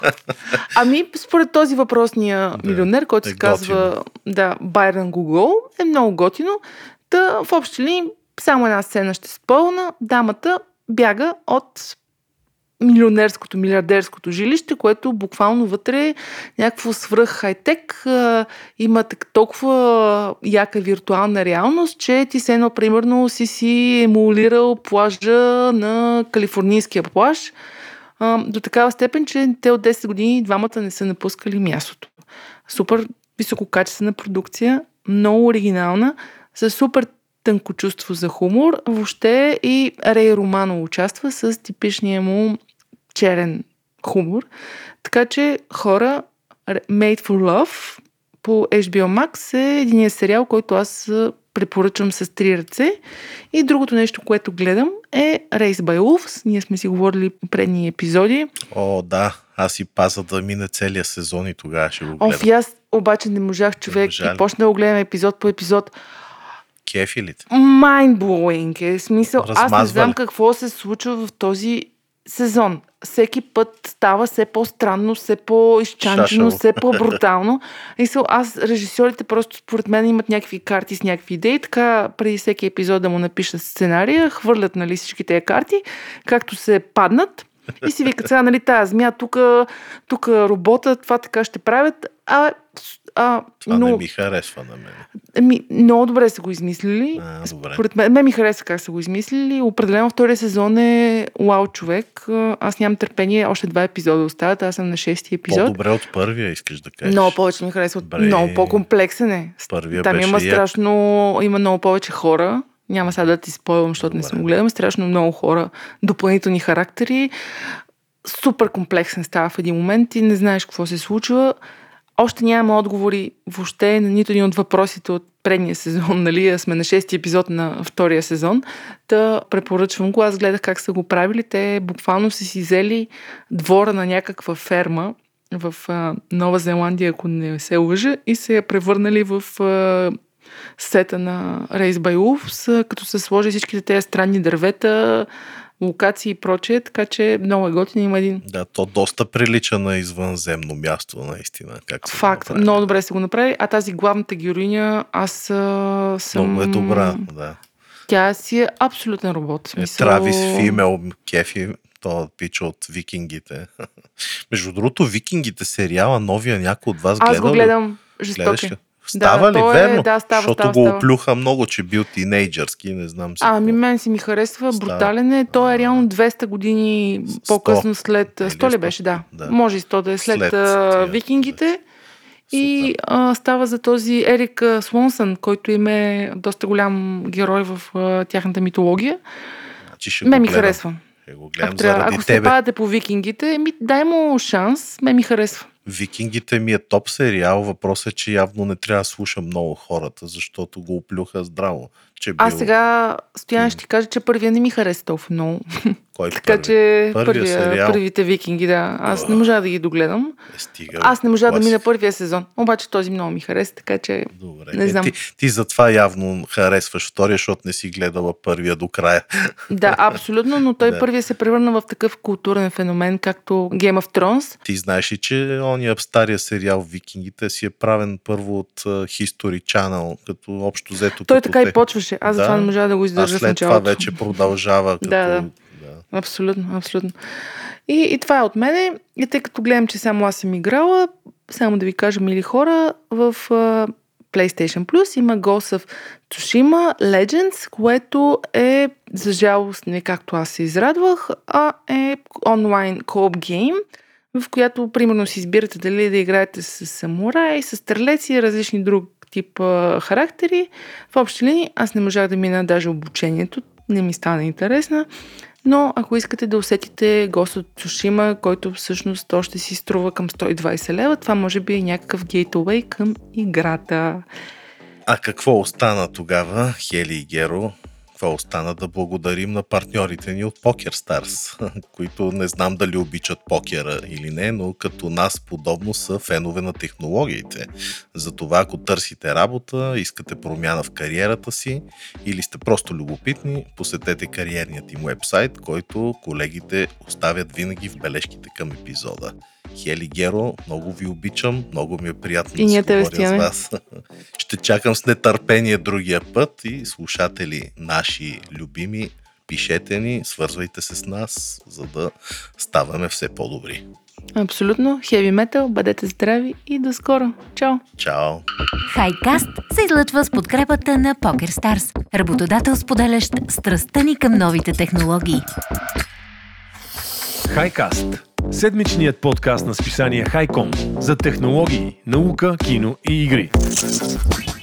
Ами, според този въпросния милионер, който е се казва да, Байрон Гугъл, е много готино. Та, в общи линии, само една сцена ще спълна. Дамата бяга от милионерското, милиардерското жилище, което буквално вътре е някакво свръх хайтек. Има толкова яка виртуална реалност, че ти се едно, примерно, си си емулирал плажа на калифорнийския плаж до такава степен, че те от десет години двамата не са напускали мястото. Супер висококачествена продукция, много оригинална, с супер тънко чувство за хумор. Въобще и Рей Романо участва с типичния му черен хумор. Така че хора, Made for Love по Ейч Би О Max е единият сериал, който аз препоръчвам с три ръце. И другото нещо, което гледам е Race by Wolves. Ние сме си говорили предни епизоди. О, да. Аз си паза да мине целия сезон и тогава ще го гледам. Оф, аз обаче не можах, човек. Не и почна да го гледам епизод по епизод. Кефилите. Mind blowing е. Смисъл, размазва аз не знам ли какво се случва в този сезон. Всеки път става все по-странно, все по-изчанчено, все по-брутално. И са, аз, режисьорите просто според мен имат някакви карти с някакви идеи, така преди всеки епизод да му напишат сценария, хвърлят нали, всички тези карти, както се паднат и си викат сега, нали, тая змия, тук, тук робота, това така ще правят, а... А, това но... не ми харесва на мен. Ми, много добре са го измислили. А, според мен, мен ми харесва как са го измислили. Определено втория сезон е уау човек. Аз нямам търпение. Още два епизода остават. Аз съм на шести епизод. По-добре от първия, искаш да кажеш. Много повече ми харесва. Бре... Много по-комплексен е. Първия там беше има страшно... Як... Има много повече хора. Няма сега да ти спойвам, защото добре. Не съм гледам. Страшно много хора. Допълнителни характери. Супер комплексен става в един момент и не знаеш какво се случва. Още нямаме отговори въобще на нито един от въпросите от предния сезон, нали, сме на шести епизод на втория сезон, да препоръчвам го. Аз гледах как са го правили, те буквално са си взели двора на някаква ферма в а, Нова Зеландия, ако не се лъжа, и се я превърнали в а, сета на Race by Wolves, като се сложи всичките тези странни дървета, локации и прочее, така че много е готин, има един... Да, то доста прилича на извънземно място, наистина. Как факт, много добре се го направи, а тази главната героиня, аз съм... Много е добра, да. Тя си е абсолютен робот. Е, мисъл... Травис Фимел, кефи, то пича от Викингите. Между другото, Викингите сериала, новия, някой от вас гледал? Аз го гледам, жестоки. Става да, ли, верно? Е, да, става, защото става, го става. Оплюха много, че бил тинейджърски, не знам си. Ами мен си ми харесва, става. Брутален е. Той е реално двеста години сто по-късно след... сто ли беше, да. да. Може и сто да е след, след а, Викингите. Беше. И а, става за този Ерик Слонсън, който им е доста голям герой в а, тяхната митология. Мен ми харесва. Ако, трябва, ако се падате по Викингите, ми, дай му шанс, мен ми харесва. Викингите ми е топ сериал, въпросът е, че явно не трябва да слушам много хората, защото го оплюха здраво. Че бил... А сега Стоян ще ти кажа, че първия не ми хареса толкова много. Кой така първи? Че първия, първите Викинги, да. Аз О, не можа да ги догледам. Стига, Аз не можа класик. Да мина първия сезон, обаче този много ми хареса, така че добре. Не знам. Е, ти, ти затова явно харесваш втория, защото не си гледала първия до края. Да, абсолютно, но той да. Първия се превърна в такъв културен феномен, както Game of Thrones. Ти знаеш ли, че ония стария сериал Викингите си е правен първо от History Channel, като общо взето... Той така те... и почваше. Аз да, за това не можа да го издържа с началото. А след това вече продължава. Като... Да, да. да. Абсолютно, абсолютно. И, и това е от мене. И тъй като гледам, че само аз съм играла, само да ви кажа, мили хора, в uh, PlayStation Plus има Ghost of Tsushima Legends, което е за жалост не както аз се израдвах, а е онлайн co-op гейм, в която примерно си избирате дали да играете с самураи, с стрелеци и различни други тип а, характери. В общи линии аз не можах да мина даже обучението, не ми стана интересна, но ако искате да усетите Ghost of Tsushima, който всъщност още си струва към сто и двайсет лева, това може би е някакъв гейтуей към играта. А какво остана тогава, Хели и Геро? Това остана да благодарим на партньорите ни от PokerStars, които не знам дали обичат покера или не, но като нас подобно са фенове на технологиите. Затова ако търсите работа, искате промяна в кариерата си или сте просто любопитни, посетете кариерният им уебсайт, който колегите оставят винаги в бележките към епизода. Хели, Геро, много ви обичам, много ми е приятно да се говоря с вас. Ще чакам с нетърпение другия път и слушатели наши любими, пишете ни, свързвайте се с нас, за да ставаме все по-добри. Абсолютно, Heavy Metal, бъдете здрави и до скоро. Чао! Чао! Хайкаст се излъчва с подкрепата на PokerStars, работодател споделящ страстта ни към новите технологии. Хайкаст. Седмичният подкаст на списание Хайком за технологии, наука, кино и игри.